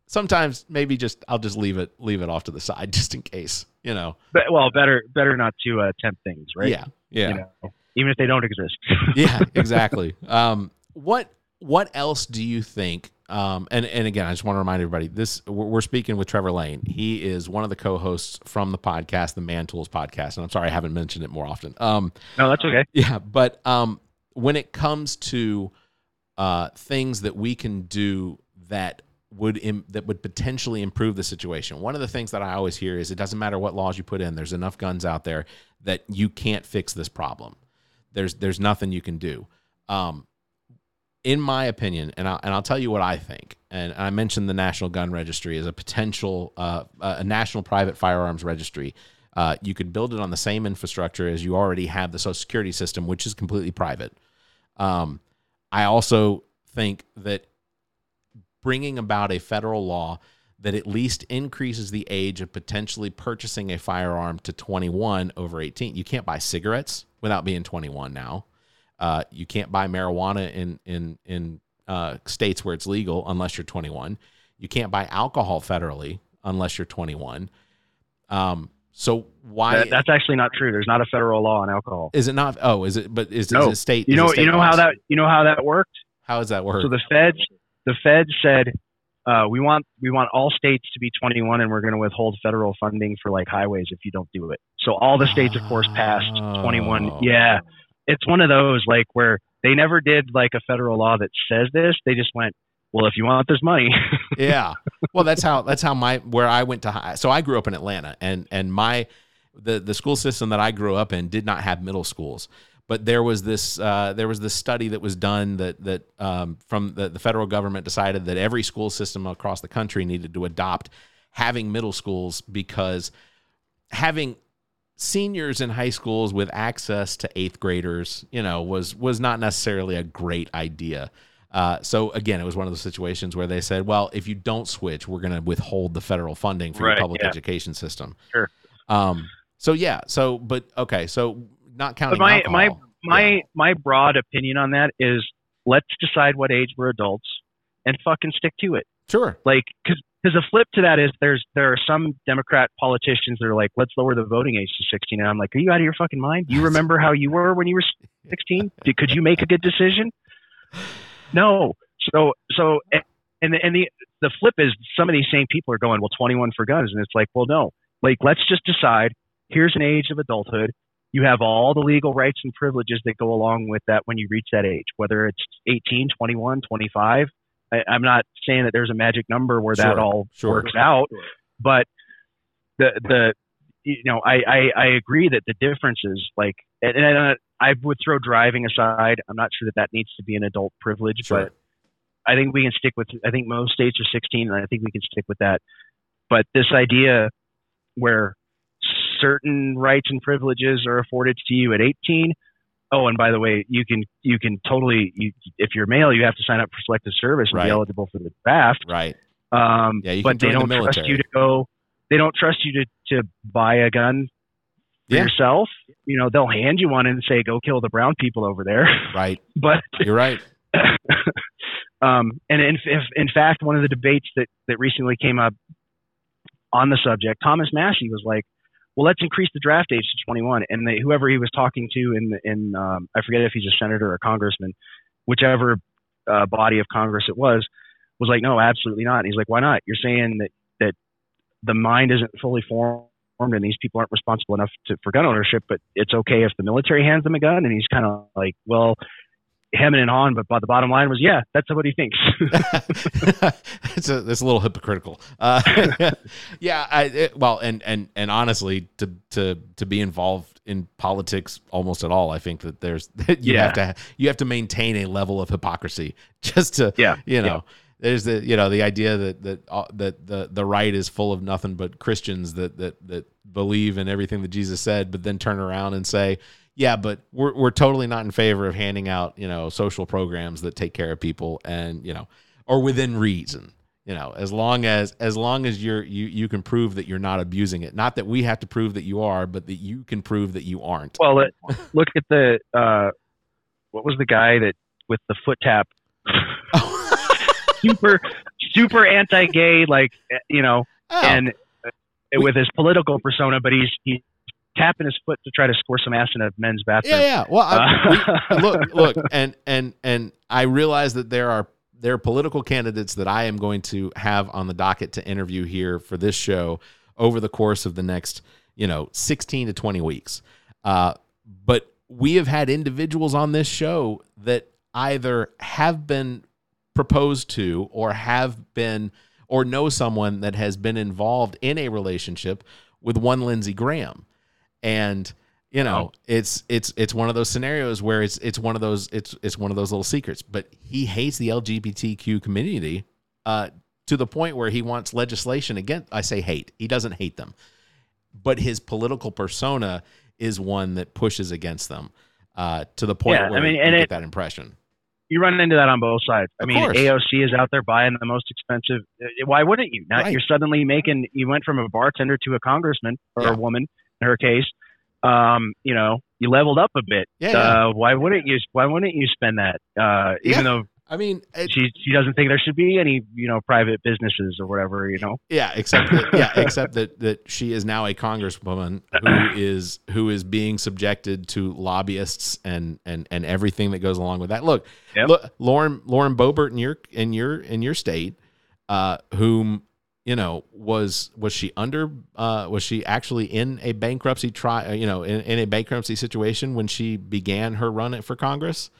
sometimes maybe just I'll just leave it leave it off to the side just in case, you know. But, well, better better not to uh, tempt things, right? Yeah, yeah. You know, even if they don't exist. Yeah, exactly. Um, what what else do you think? Um, and, and again, I just want to remind everybody, this we're speaking with Trevor Lane. He is one of the co-hosts from the podcast, the Man Tools podcast. And I'm sorry, I haven't mentioned it more often. Um, no, that's okay. Yeah. But um, when it comes to uh, things that we can do that would, im- that would potentially improve the situation, one of the things that I always hear is it doesn't matter what laws you put in. There's enough guns out there that you can't fix this problem. There's, there's nothing you can do. Um, In my opinion, and I'll, and I'll tell you what I think, and I mentioned the National Gun Registry as a potential uh, a national private firearms registry. Uh, you could build it on the same infrastructure as you already have the Social Security system, which is completely private. Um, I also think that bringing about a federal law that at least increases the age of potentially purchasing a firearm to twenty-one over eighteen. You can't buy cigarettes without being twenty-one now. Uh, you can't buy marijuana in in in uh, states where it's legal unless you're twenty-one. You can't buy alcohol federally unless you're twenty-one. Um, so why? That, that's actually not true. There's not a federal law on alcohol. Is it not? Oh, is it? But is, no. is it state? You know, state you know laws? how that you know how that worked. How does that work? So the feds, the feds said, uh, we want we want all states to be twenty-one, and we're going to withhold federal funding for like highways if you don't do it. So all the states, of course, passed twenty-one. Yeah. It's one of those like where they never did like a federal law that says this. They just went, well, if you want this money. Yeah. Well, that's how, that's how my, where I went to high. So I grew up in Atlanta, and, and my, the, the school system that I grew up in did not have middle schools, but there was this, uh, there was this study that was done that, that um, from the, the federal government decided that every school system across the country needed to adopt having middle schools, because having seniors in high schools with access to eighth graders, you know, was was not necessarily a great idea. Uh, so again, it was one of those situations where they said, "Well, if you don't switch, we're going to withhold the federal funding for right, the public yeah. education system." Sure. Um, so yeah. So, but okay. So not counting. But my alcohol, my my yeah. my broad opinion on that is, let's decide what age we're adults and fucking stick to it. Sure. Like, because Because the flip to that is there's there are some Democrat politicians that are like, let's lower the voting age to sixteen. And I'm like, are you out of your fucking mind? Do you remember how you were when you were sixteen? Could you make a good decision? No. So so and and the the flip is some of these same people are going, well, twenty-one for guns, and it's like, well, no, like let's just decide. Here's an age of adulthood. You have all the legal rights and privileges that go along with that when you reach that age, whether it's eighteen, twenty-one, twenty-five. I, I'm not saying that there's a magic number where that sure, all sure. works out, but the, the, you know, I, I, I agree that the difference is like, and, and I, I would throw driving aside. I'm not sure that that needs to be an adult privilege, sure. but I think we can stick with, I think most states are sixteen, and I think we can stick with that. But this idea where certain rights and privileges are afforded to you at eighteen. Oh, and by the way, you can you can totally you, if you're male, you have to sign up for selective service and right. be eligible for the draft. Right. Um, yeah, you but can they don't the trust you to go. They don't trust you to, to buy a gun for yeah. yourself. You know, they'll hand you one and say, "Go kill the brown people over there." Right. But you're right. um, and in, if, in fact, one of the debates that that recently came up on the subject, Thomas Massey was like, well, let's increase the draft age to twenty-one. And they, whoever he was talking to in, in um, I forget if he's a senator or a congressman, whichever uh, body of Congress it was, was like, no, absolutely not. And he's like, why not? You're saying that, that the mind isn't fully formed and these people aren't responsible enough to, for gun ownership, but it's okay if the military hands them a gun. And he's kind of like, well, hemming and hawing, but by the bottom line was, yeah, that's what he thinks. it's, a, it's a little hypocritical. Uh, yeah, I, it, well, and and and honestly, to to to be involved in politics almost at all, I think that there's that you yeah. have to you have to maintain a level of hypocrisy just to yeah. you know. Yeah. There's the you know the idea that that uh, that the the right is full of nothing but Christians that that that believe in everything that Jesus said, but then turn around and say, yeah, but we're we're totally not in favor of handing out, you know, social programs that take care of people and, you know, or within reason, you know, as long as as long as you're you you can prove that you're not abusing it. Not that we have to prove that you are, but that you can prove that you aren't. Well, it, look at the uh, what was the guy that with the foot tap? super super anti-gay, like, you know, oh. and uh, with his political persona, but he's he's tapping his foot to try to score some ass in a men's bathroom. Yeah, yeah. Well, I, we, look, look, and and and I realize that there are there are political candidates that I am going to have on the docket to interview here for this show over the course of the next, you know, sixteen to twenty weeks. Uh, but we have had individuals on this show that either have been proposed to, or have been, or know someone that has been involved in a relationship with one Lindsey Graham. And, you know, it's, it's, it's one of those scenarios where it's, it's one of those, it's, it's one of those little secrets, but he hates the L G B T Q community uh, to the point where he wants legislation against. I say hate, he doesn't hate them, but his political persona is one that pushes against them uh, to the point yeah, where I mean, you and get it, that impression. You run into that on both sides. I of mean, course. A O C is out there buying the most expensive. Why wouldn't you? Now right. You're suddenly making, you went from a bartender to a congressman or yeah. a woman. In her case, um, you know, you leveled up a bit. Yeah, yeah. Uh, why wouldn't you? Why wouldn't you spend that? Uh, even yeah. though I mean, it, she she doesn't think there should be any, you know, private businesses or whatever, you know. Yeah, except that, yeah, except that, that she is now a congresswoman who is who is being subjected to lobbyists and and, and everything that goes along with that. Look, yep. look, Lauren Lauren Boebert in your in your in your state, uh, whom. You know, was was she under? Uh, was she actually in a bankruptcy try? You know, in, in a bankruptcy situation when she began her run for Congress,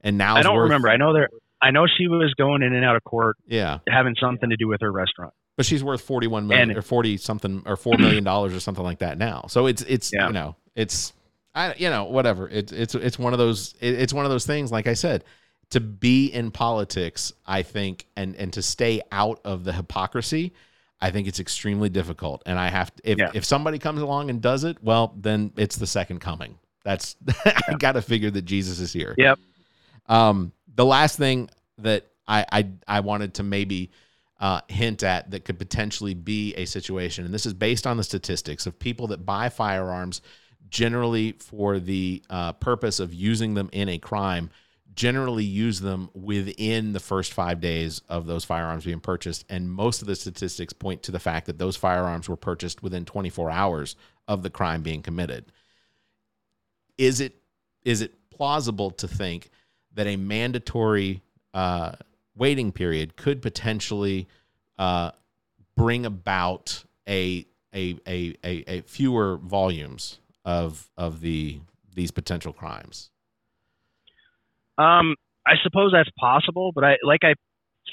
and now I don't worth, remember. I know there. I know she was going in and out of court. Yeah, having something to do with her restaurant. But she's worth forty-one million and, or forty something or four million dollars or something like that now. So it's it's yeah. you know it's I you know whatever it's it's it's one of those it, it's one of those things. Like I said, to be in politics, I think, and, and to stay out of the hypocrisy, I think it's extremely difficult. And I have to, if, yeah. if somebody comes along and does it, well, then it's the second coming. That's yeah. I got to figure that Jesus is here. Yep. Um, the last thing that I, I, I wanted to maybe uh, hint at that could potentially be a situation, and this is based on the statistics of people that buy firearms generally for the uh, purpose of using them in a crime, generally use them within the first five days of those firearms being purchased. And most of the statistics point to the fact that those firearms were purchased within twenty-four hours of the crime being committed. Is it is it plausible to think that a mandatory uh, waiting period could potentially uh, bring about a a a a, a fewer volumes of of the these potential crimes? Um, I suppose that's possible, but I, like I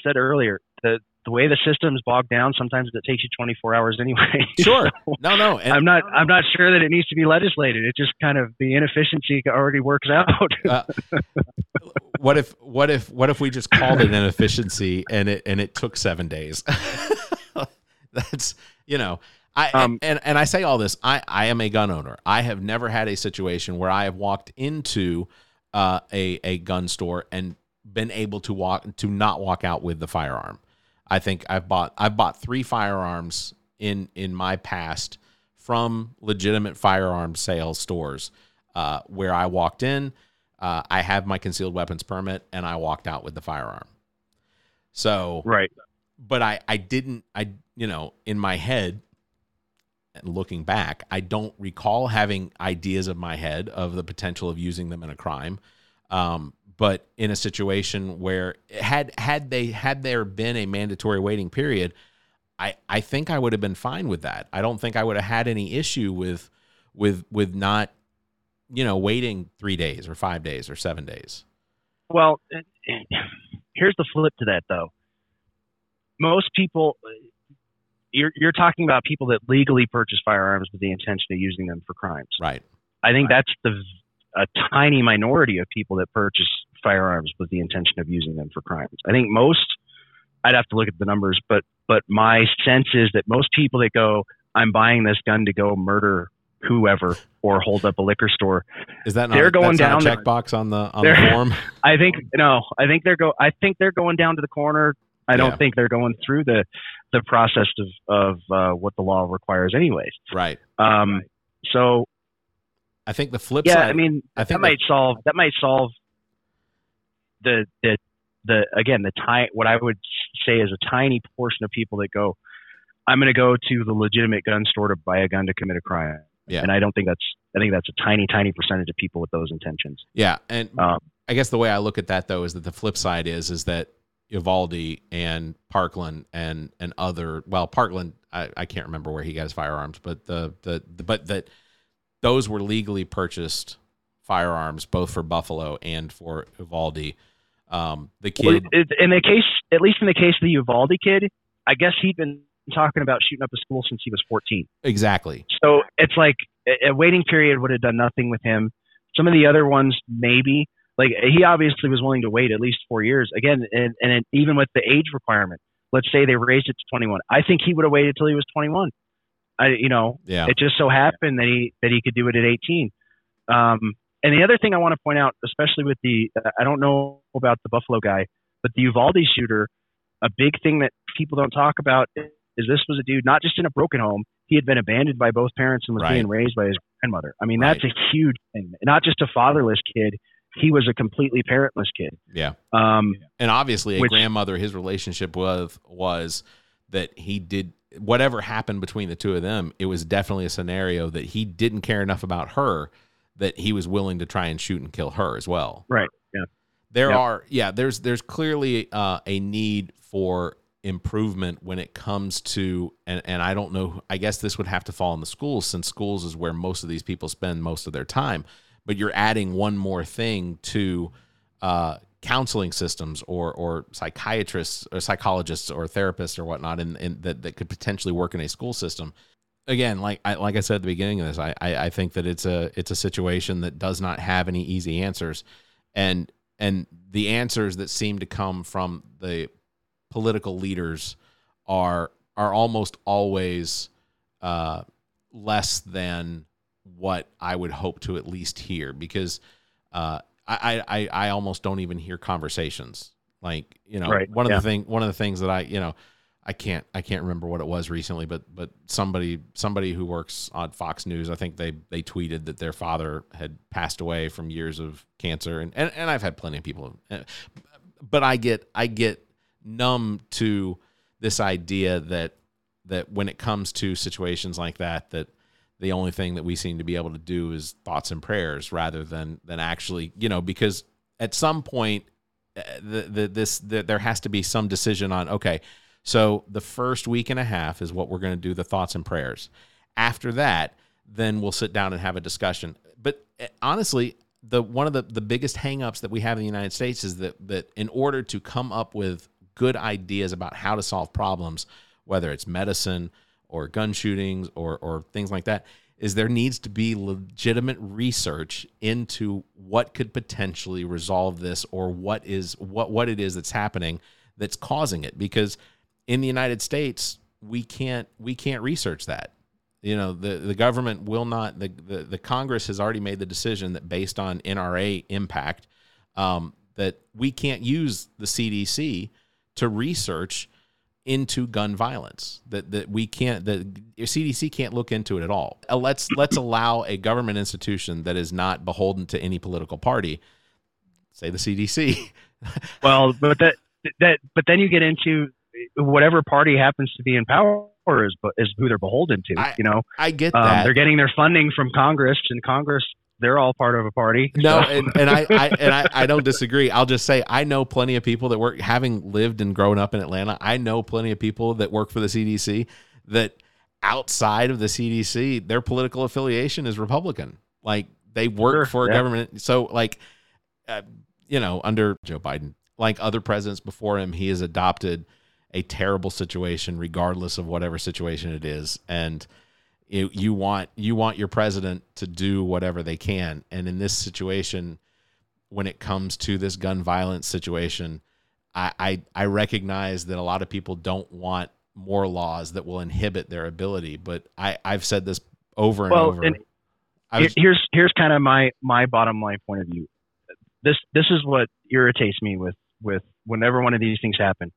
said earlier, the, the way the system's bogged down, sometimes it takes you twenty-four hours anyway. Sure. So no, no. And I'm not, I'm not sure that it needs to be legislated. It just kind of, the inefficiency already works out. uh, what if, what if, what if we just called it an inefficiency and it, and it took seven days? That's, you know, I, um, and, and, and I say all this, I, I am a gun owner. I have never had a situation where I have walked into Uh, a a gun store and been able to walk to not walk out with the firearm. I think I've bought I've bought three firearms in in my past from legitimate firearm sale stores uh, where I walked in. Uh, I have my concealed weapons permit and I walked out with the firearm. So right, but I I didn't I you know in my head. Looking back, I don't recall having ideas of my head of the potential of using them in a crime. Um, but in a situation where had had they had there been a mandatory waiting period, I, I think I would have been fine with that. I don't think I would have had any issue with with with not, you know, waiting three days or five days or seven days. Well, here's the flip to that, though. Most people. You're, you're talking about people that legally purchase firearms with the intention of using them for crimes. Right. I think right. that's the, a tiny minority of people that purchase firearms with the intention of using them for crimes. I think most, I'd have to look at the numbers, but, but my sense is that most people that go, I'm buying this gun to go murder whoever or hold up a liquor store. Is that not, they're going down the checkbox on the, on the form? I think, no, I think they're go, I think they're going down to the corner. I don't yeah. think they're going through the, the process of, of uh, what the law requires anyways. Right. Um, right. So I think the flip yeah, side, I mean, I think that might solve, that might solve the, the, the, again, the ti- what I would say is a tiny portion of people that go, I'm going to go to the legitimate gun store to buy a gun to commit a crime. Yeah. And I don't think that's, I think that's a tiny, tiny percentage of people with those intentions. Yeah. And um, I guess the way I look at that though, is that the flip side is, is that, Uvalde and Parkland and and other well Parkland I, I can't remember where he got his firearms, but the, the the but that those were legally purchased firearms both for Buffalo and for Uvalde. Um, the kid in the case, at least in the case of the Uvalde kid, I guess he'd been talking about shooting up a school since he was fourteen. Exactly. So it's like a waiting period would have done nothing with him. Some of the other ones maybe. Like he obviously was willing to wait at least four years again. And, and it, even with the age requirement, let's say they raised it to twenty-one. I think he would have waited till he was twenty-one. I, you know, yeah. It just so happened that he, that he could do it at eighteen. Um, and the other thing I want to point out, especially with the, I don't know about the Buffalo guy, but the Uvalde shooter, a big thing that people don't talk about is this was a dude, not just in a broken home. He had been abandoned by both parents and was right. being raised by his grandmother. I mean, right. that's a huge thing, not just a fatherless kid. He was a completely parentless kid. Yeah. Um, and obviously a which, grandmother, his relationship with was that he did whatever happened between the two of them. It was definitely a scenario that he didn't care enough about her that he was willing to try and shoot and kill her as well. Right. Yeah. There yep. are, yeah, there's, there's clearly uh, a need for improvement when it comes to, and, and I don't know, I guess this would have to fall in the schools since schools is where most of these people spend most of their time. But you're adding one more thing to uh, counseling systems or or psychiatrists or psychologists or therapists or whatnot, and in, in, that that could potentially work in a school system. Again, like I like I said at the beginning of this, I, I I think that it's a it's a situation that does not have any easy answers, and and the answers that seem to come from the political leaders are are almost always uh, less than what I would hope to at least hear, because uh, I, I, I almost don't even hear conversations. Like, you know, right. one of yeah. the thing, one of the things that I, you know, I can't I can't remember what it was recently, but but somebody somebody who works on Fox News, I think they they tweeted that their father had passed away from years of cancer, and and, and I've had plenty of people, but I get I get numb to this idea that that when it comes to situations like that, that the only thing that we seem to be able to do is thoughts and prayers rather than than actually, you know, because at some point uh, the, the this the, there has to be some decision on, okay, so the first week and a half is what we're going to do, the thoughts and prayers. After that, then we'll sit down and have a discussion. But honestly, the one of the, the biggest hangups that we have in the United States is that that in order to come up with good ideas about how to solve problems, whether it's medicine or gun shootings or or things like that, is there needs to be legitimate research into what could potentially resolve this, or what is what what it is that's happening that's causing it. Because in the United States, we can't we can't research that. You know, the, the government will not, the, the, the Congress has already made the decision that based on N R A impact, um, that we can't use the C D C to research into gun violence, that that we can't, the C D C can't look into it at all. Let's let's allow a government institution that is not beholden to any political party, say the C D C. Well, but that that but then you get into whatever party happens to be in power is is who they're beholden to. I, you know, I get um, that they're getting their funding from Congress, and Congress, they're all part of a party. No, so. and, and I, I and I, I don't disagree. I'll just say I know plenty of people that work, having lived and grown up in Atlanta, I know plenty of people that work for the C D C that outside of the C D C, their political affiliation is Republican. Like they work sure, for a yeah. government. So like, uh, you know, under Joe Biden, like other presidents before him, he has adopted a terrible situation, regardless of whatever situation it is. And You, you want you want your president to do whatever they can, and in this situation, when it comes to this gun violence situation, I, I I recognize that a lot of people don't want more laws that will inhibit their ability. But I I've said this over and well, over. And I was, here's here's kind of my my bottom line point of view. This this is what irritates me with with whenever one of these things happen.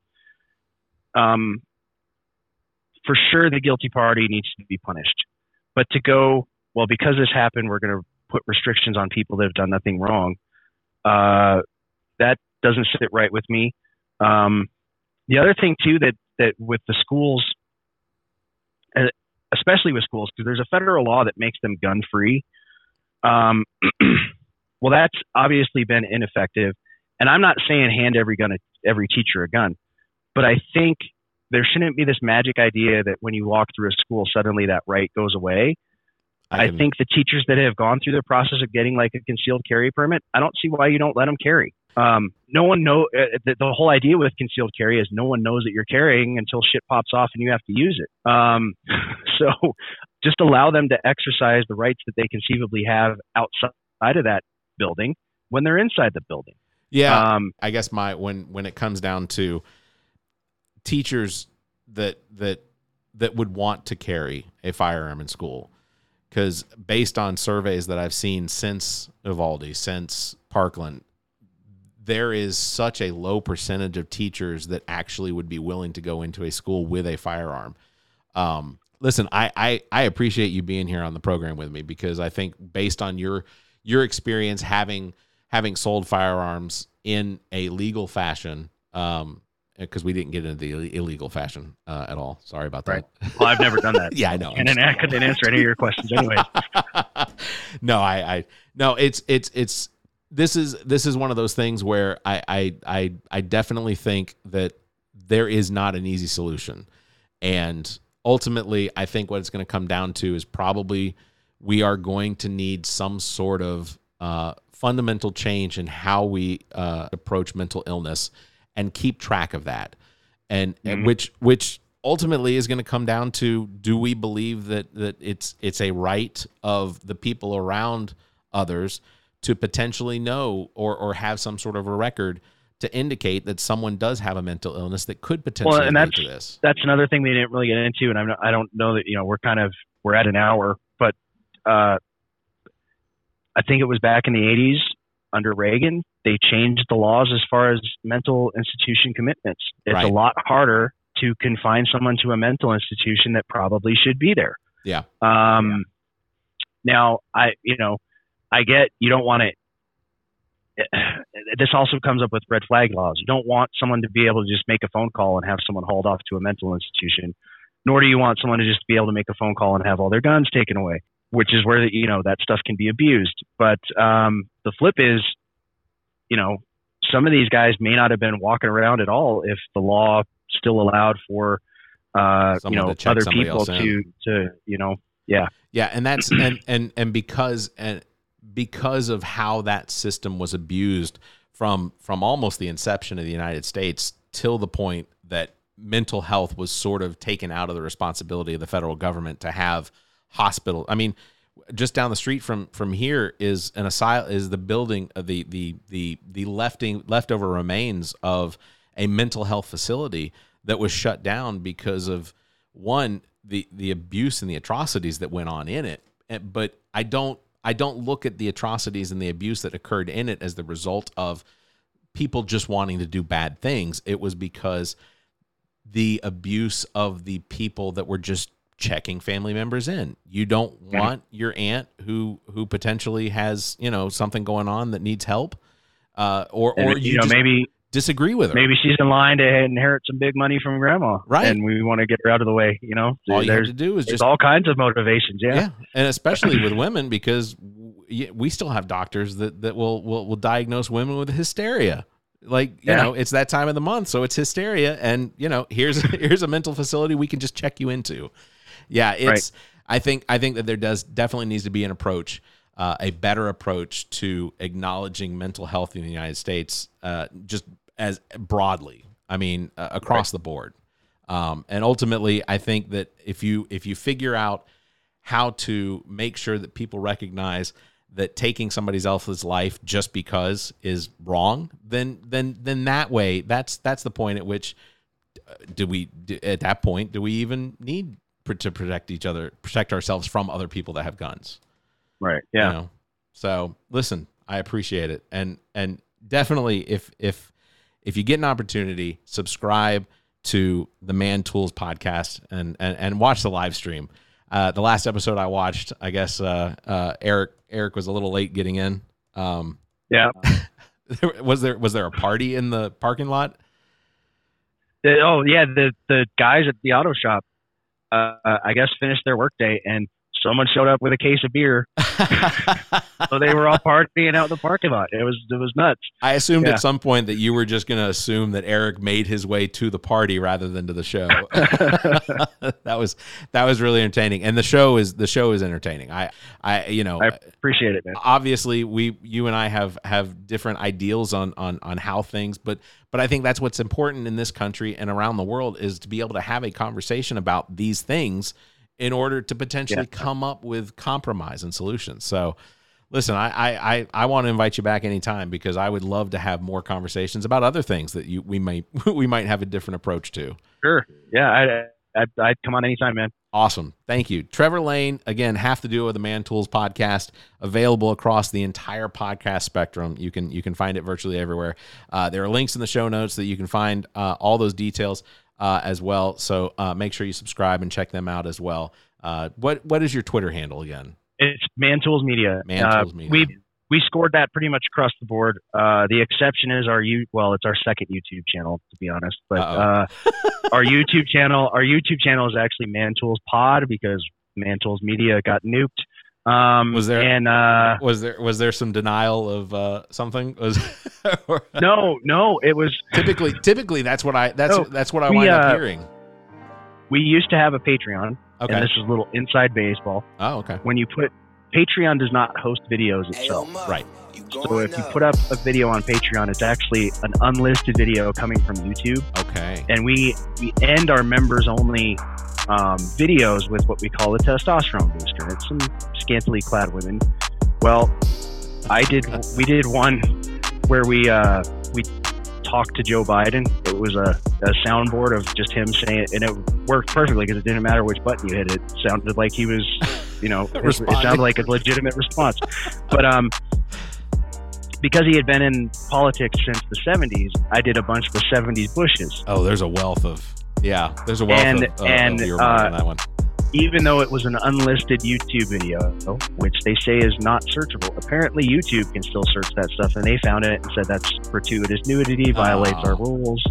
Um. For sure, the guilty party needs to be punished. But to go, well, because this happened, we're going to put restrictions on people that have done nothing wrong, uh, that doesn't sit right with me. Um, the other thing, too, that, that with the schools, especially with schools, because there's a federal law that makes them gun-free. Um, well, that's obviously been ineffective. And I'm not saying hand every gun, every teacher a gun, but I think there shouldn't be this magic idea that when you walk through a school, suddenly that right goes away. I, I think the teachers that have gone through the process of getting like a concealed carry permit, I don't see why you don't let them carry. Um, no one know uh, the, the whole idea with concealed carry is no one knows that you're carrying until shit pops off and you have to use it. Um, so just allow them to exercise the rights that they conceivably have outside of that building when they're inside the building. Yeah. Um, I guess my, when, when it comes down to teachers that that that would want to carry a firearm in school, because based on surveys that I've seen since Uvalde, since Parkland, there is such a low percentage of teachers that actually would be willing to go into a school with a firearm. Um, listen, I, I I appreciate you being here on the program with me, because I think based on your your experience having having sold firearms in a legal fashion, um, because we didn't get into the illegal fashion uh, at all. Sorry about that. Right. Well, I've never done that. Yeah, I know. And then I couldn't answer any of your questions anyway. No, I, I, no, it's, it's, it's, this is, this is one of those things where I, I, I, I definitely think that there is not an easy solution. And ultimately, I think what it's going to come down to is probably we are going to need some sort of uh, fundamental change in how we uh, approach mental illness and keep track of that. And, mm-hmm. and which which ultimately is going to come down to, do we believe that that it's it's a right of the people around others to potentially know or or have some sort of a record to indicate that someone does have a mental illness that could potentially well, and lead that's, to this? That's another thing we didn't really get into, and I'm not, I don't know that, you know, we're kind of, we're at an hour, but uh, I think it was back in the eighties under Reagan, they changed the laws as far as mental institution commitments. It's right. a lot harder to confine someone to a mental institution that probably should be there. Yeah. Um, yeah. Now I, you know, I get, you don't want to, this also comes up with red flag laws. You don't want someone to be able to just make a phone call and have someone hauled off to a mental institution, nor do you want someone to just be able to make a phone call and have all their guns taken away, which is where, the, you know, that stuff can be abused. But um, the flip is, you know, some of these guys may not have been walking around at all if the law still allowed for, uh, you know, other people to, to, you know, yeah. Yeah. And that's, and, and, and because, and because of how that system was abused from, from almost the inception of the United States till the point that mental health was sort of taken out of the responsibility of the federal government to have hospital. I mean, just down the street from, from here is an asylum, is the building of the, the, the, the lefting leftover remains of a mental health facility that was shut down because of one, the, the abuse and the atrocities that went on in it. And, but I don't, I don't look at the atrocities and the abuse that occurred in it as the result of people just wanting to do bad things. It was because the abuse of the people that were just checking family members in. You don't want your aunt who who potentially has, you know, something going on that needs help, uh, or or and, you, you know, maybe disagree with her. Maybe she's in line to inherit some big money from grandma, right? And we want to get her out of the way. You know, all you have to do is just all kinds of motivations, yeah, yeah. And especially with women, because we still have doctors that that will will, will diagnose women with hysteria. Like, you yeah. know, it's that time of the month, so it's hysteria, and you know, here's here's a mental facility we can just check you into. Yeah, it's. Right. I think I think that there does definitely needs to be an approach, uh, a better approach to acknowledging mental health in the United States, uh, just as broadly. I mean, uh, across right. the board. Um, and ultimately, I think that if you if you figure out how to make sure that people recognize that taking somebody else's life just because is wrong, then then then that way, that's that's the point at which uh, do we do, at that point do we even need to protect each other, protect ourselves from other people that have guns. Right. Yeah. You know? So listen, I appreciate it. And, and definitely if, if, if you get an opportunity, subscribe to the Man Tools podcast and, and, and watch the live stream. Uh, the last episode I watched, I guess, uh, uh, Eric, Eric was a little late getting in. Um, yeah. was there, was there a party in the parking lot? The, oh yeah. The, the guys at the auto shop, Uh, I guess finished their workday and someone showed up with a case of beer. So they were all partying out in the parking lot. It was, it was nuts. I assumed yeah. at some point that you were just going to assume that Eric made his way to the party rather than to the show. that was, that was really entertaining. And the show is, the show is entertaining. I, I, you know, I appreciate it, man. Obviously we, you and I have, have different ideals on, on, on how things, but, but I think that's what's important in this country and around the world is to be able to have a conversation about these things in order to potentially yeah. come up with compromise and solutions. So listen, I, I, I, I want to invite you back anytime because I would love to have more conversations about other things that you, we may, we might have a different approach to. Sure. Yeah. I, I, I'd come on anytime, man. Awesome. Thank you. Trevor Lane, again, half the duo of the Man Tools podcast, available across the entire podcast spectrum. You can, you can find it virtually everywhere. Uh, there are links in the show notes that you can find uh, all those details uh, as well. So uh, make sure you subscribe and check them out as well. Uh, what, what is your Twitter handle again? It's Man Tools Media. Man Tools uh, Media. We we scored that pretty much across the board. Uh, the exception is our you well, it's our second YouTube channel, to be honest. But uh, our YouTube channel, our YouTube channel is actually Man Tools Pod because Man Tools Media got nuked. Um, was there and uh, was there was there some denial of uh, something? Was or, no, no, it was typically typically that's what I that's no, that's what I we, wind up uh, hearing. We used to have a Patreon. Okay. And this is a little inside baseball. Oh, okay. When you put Patreon does not host videos itself. Hey, Muff, right. So if you put up a video on Patreon, it's actually an unlisted video coming from YouTube. Okay. And we, we end our members only um, videos with what we call a testosterone booster. It's some scantily clad women. Well, I did we did one where we uh, we talked to Joe Biden. It was a, a soundboard of just him saying it, and it worked perfectly because it didn't matter which button you hit. It sounded like he was, you know, it, it sounded like a legitimate response. But um, because he had been in politics since the seventies, I did a bunch of the seventies Bushes. Oh, there's a wealth of Yeah, there's a wealth and, of, uh, and, of your mind uh, on that one. Even though it was an unlisted YouTube video, which they say is not searchable, apparently YouTube can still search that stuff, and they found it and said that's gratuitous nudity, violates oh. our rules.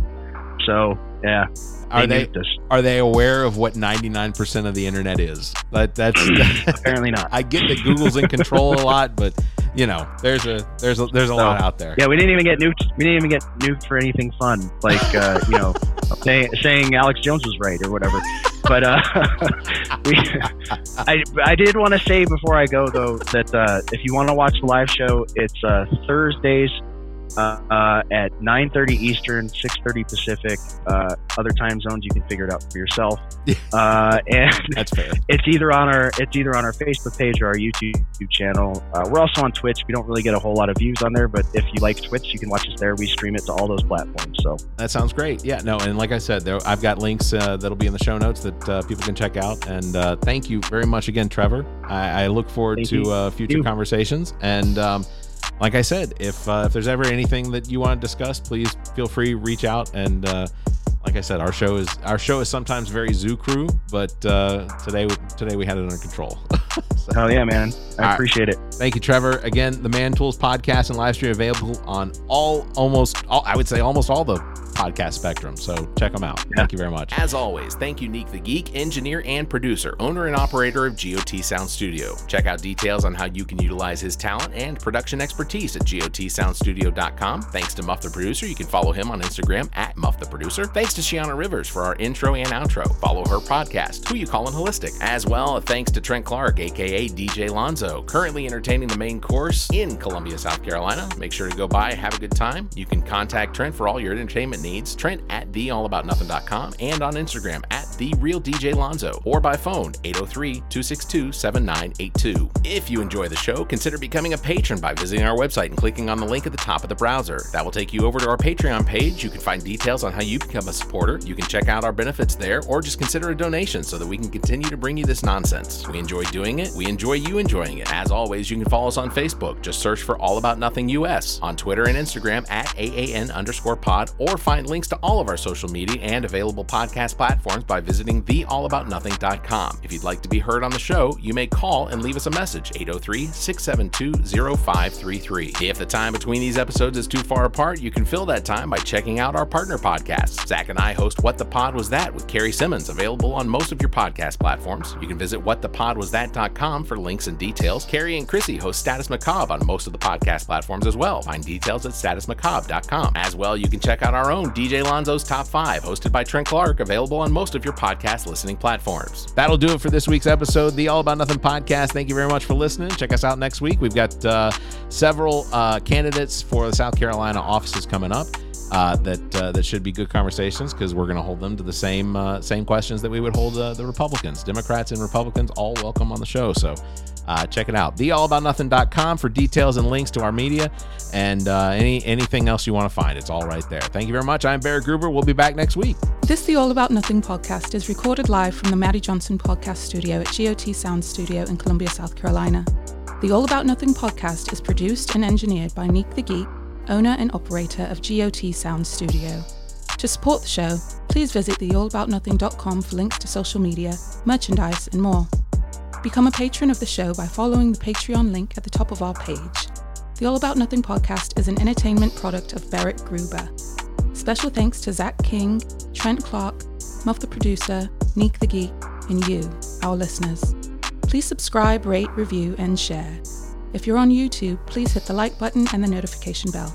So, yeah. Are they, they are they aware of what ninety-nine percent of the internet is? That, that's apparently not. I get that Google's in control a lot, but you know, there's a there's a, there's a so, lot out there. Yeah, we didn't even get nuked. We didn't even get nuked for anything fun, like uh, you know, say, saying Alex Jones was right or whatever. But uh, we, I I did want to say before I go though that uh, if you want to watch the live show, it's uh, Thursdays. Uh, uh, at nine thirty Eastern, six thirty Pacific. Uh, other time zones, you can figure it out for yourself. Uh, and that's fair. It's either on our it's either on our Facebook page or our YouTube channel. Uh, we're also on Twitch. We don't really get a whole lot of views on there, but if you like Twitch, you can watch us there. We stream it to all those platforms. So that sounds great. Yeah, no, and like I said, there I've got links uh, that'll be in the show notes that uh, people can check out. And uh, thank you very much again, Trevor. I, I look forward thank to uh, future conversations. And um, like I said, if uh, if there's ever anything that you want to discuss, please feel free, reach out. And uh, like I said, our show is our show is sometimes very zoo crew, but uh, today today we had it under control. So, oh yeah, man, I appreciate right. it. Thank you, Trevor. Again, the Man Tools podcast and live stream available on all almost all I would say almost all the podcast spectrum. So check them out. Yeah. Thank you very much. As always, thank you, Neek the Geek, engineer and producer, owner and operator of G O T Sound Studio. Check out details on how you can utilize his talent and production expertise at G O T sound studio dot com. Thanks to Muff the Producer. You can follow him on Instagram at Muff the Producer. Thanks to Shiana Rivers for our intro and outro. Follow her podcast, Who You Callin' Holistic. As well, thanks to Trent Clark, aka D J Lonzo, currently entertaining the main course in Columbia, South Carolina. Make sure to go by, have a good time. You can contact Trent for all your entertainment needs. Needs, Trent at the all about nothing dot com and on Instagram at the real D J Lonzo or by phone eight oh three, two six two, seven nine eight two. If you enjoy the show, consider becoming a patron by visiting our website and clicking on the link at the top of the browser. That will take you over to our Patreon page. You can find details on how you become a supporter. You can check out our benefits there or just consider a donation so that we can continue to bring you this nonsense. We enjoy doing it. We enjoy you enjoying it. As always, you can follow us on Facebook. Just search for All About Nothing U S, on Twitter and Instagram at AAN underscore pod, or find links to all of our social media and available podcast platforms by visiting the all about nothing dot com. If you'd like to be heard on the show, you may call and leave us a message, eight oh three, six seven two, oh five three three. If the time between these episodes is too far apart, you can fill that time by checking out our partner podcasts. Zach and I host What the Pod Was That with Carrie Simmons, available on most of your podcast platforms. You can visit what the pod was that dot com for links and details. Carrie and Chrissy host Status Macabre on most of the podcast platforms as well. Find details at status macabre dot com. As well, you can check out our own D J Lonzo's Top five, hosted by Trent Clark, available on most of your podcast listening platforms. That'll do it for this week's episode, the All About Nothing podcast. Thank you very much for listening. Check us out next week. We've got uh, several uh, candidates for the South Carolina offices coming up uh, that uh, that should be good conversations, because we're going to hold them to the same uh, same questions that we would hold uh, the Republicans. Democrats and Republicans all welcome on the show. So uh, check it out, the all about nothing dot com for details and links to our media and uh, any anything else you want to find. It's all right there. Thank you very much. I'm Barrett Gruber. We'll be back next week. This The All About Nothing podcast is recorded live from the Maddie Johnson podcast studio at G O T Sound Studio in Columbia, South Carolina. The All About Nothing podcast is produced and engineered by Neek the Geek, owner and operator of G O T Sound Studio. To support the show, please visit the all about nothing dot com for links to social media, merchandise, and more. Become a patron of the show by following the Patreon link at the top of our page. The All About Nothing podcast is an entertainment product of Barrett Gruber. Special thanks to Zach King, Trent Clark, Muff the Producer, Neek the Geek, and you, our listeners. Please subscribe, rate, review, and share. If you're on YouTube, please hit the like button and the notification bell.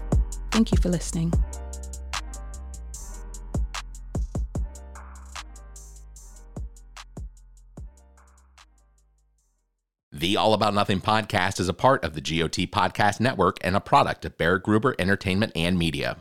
Thank you for listening. The All About Nothing podcast is a part of the G O T Podcast Network and a product of Barrett Gruber Entertainment and Media.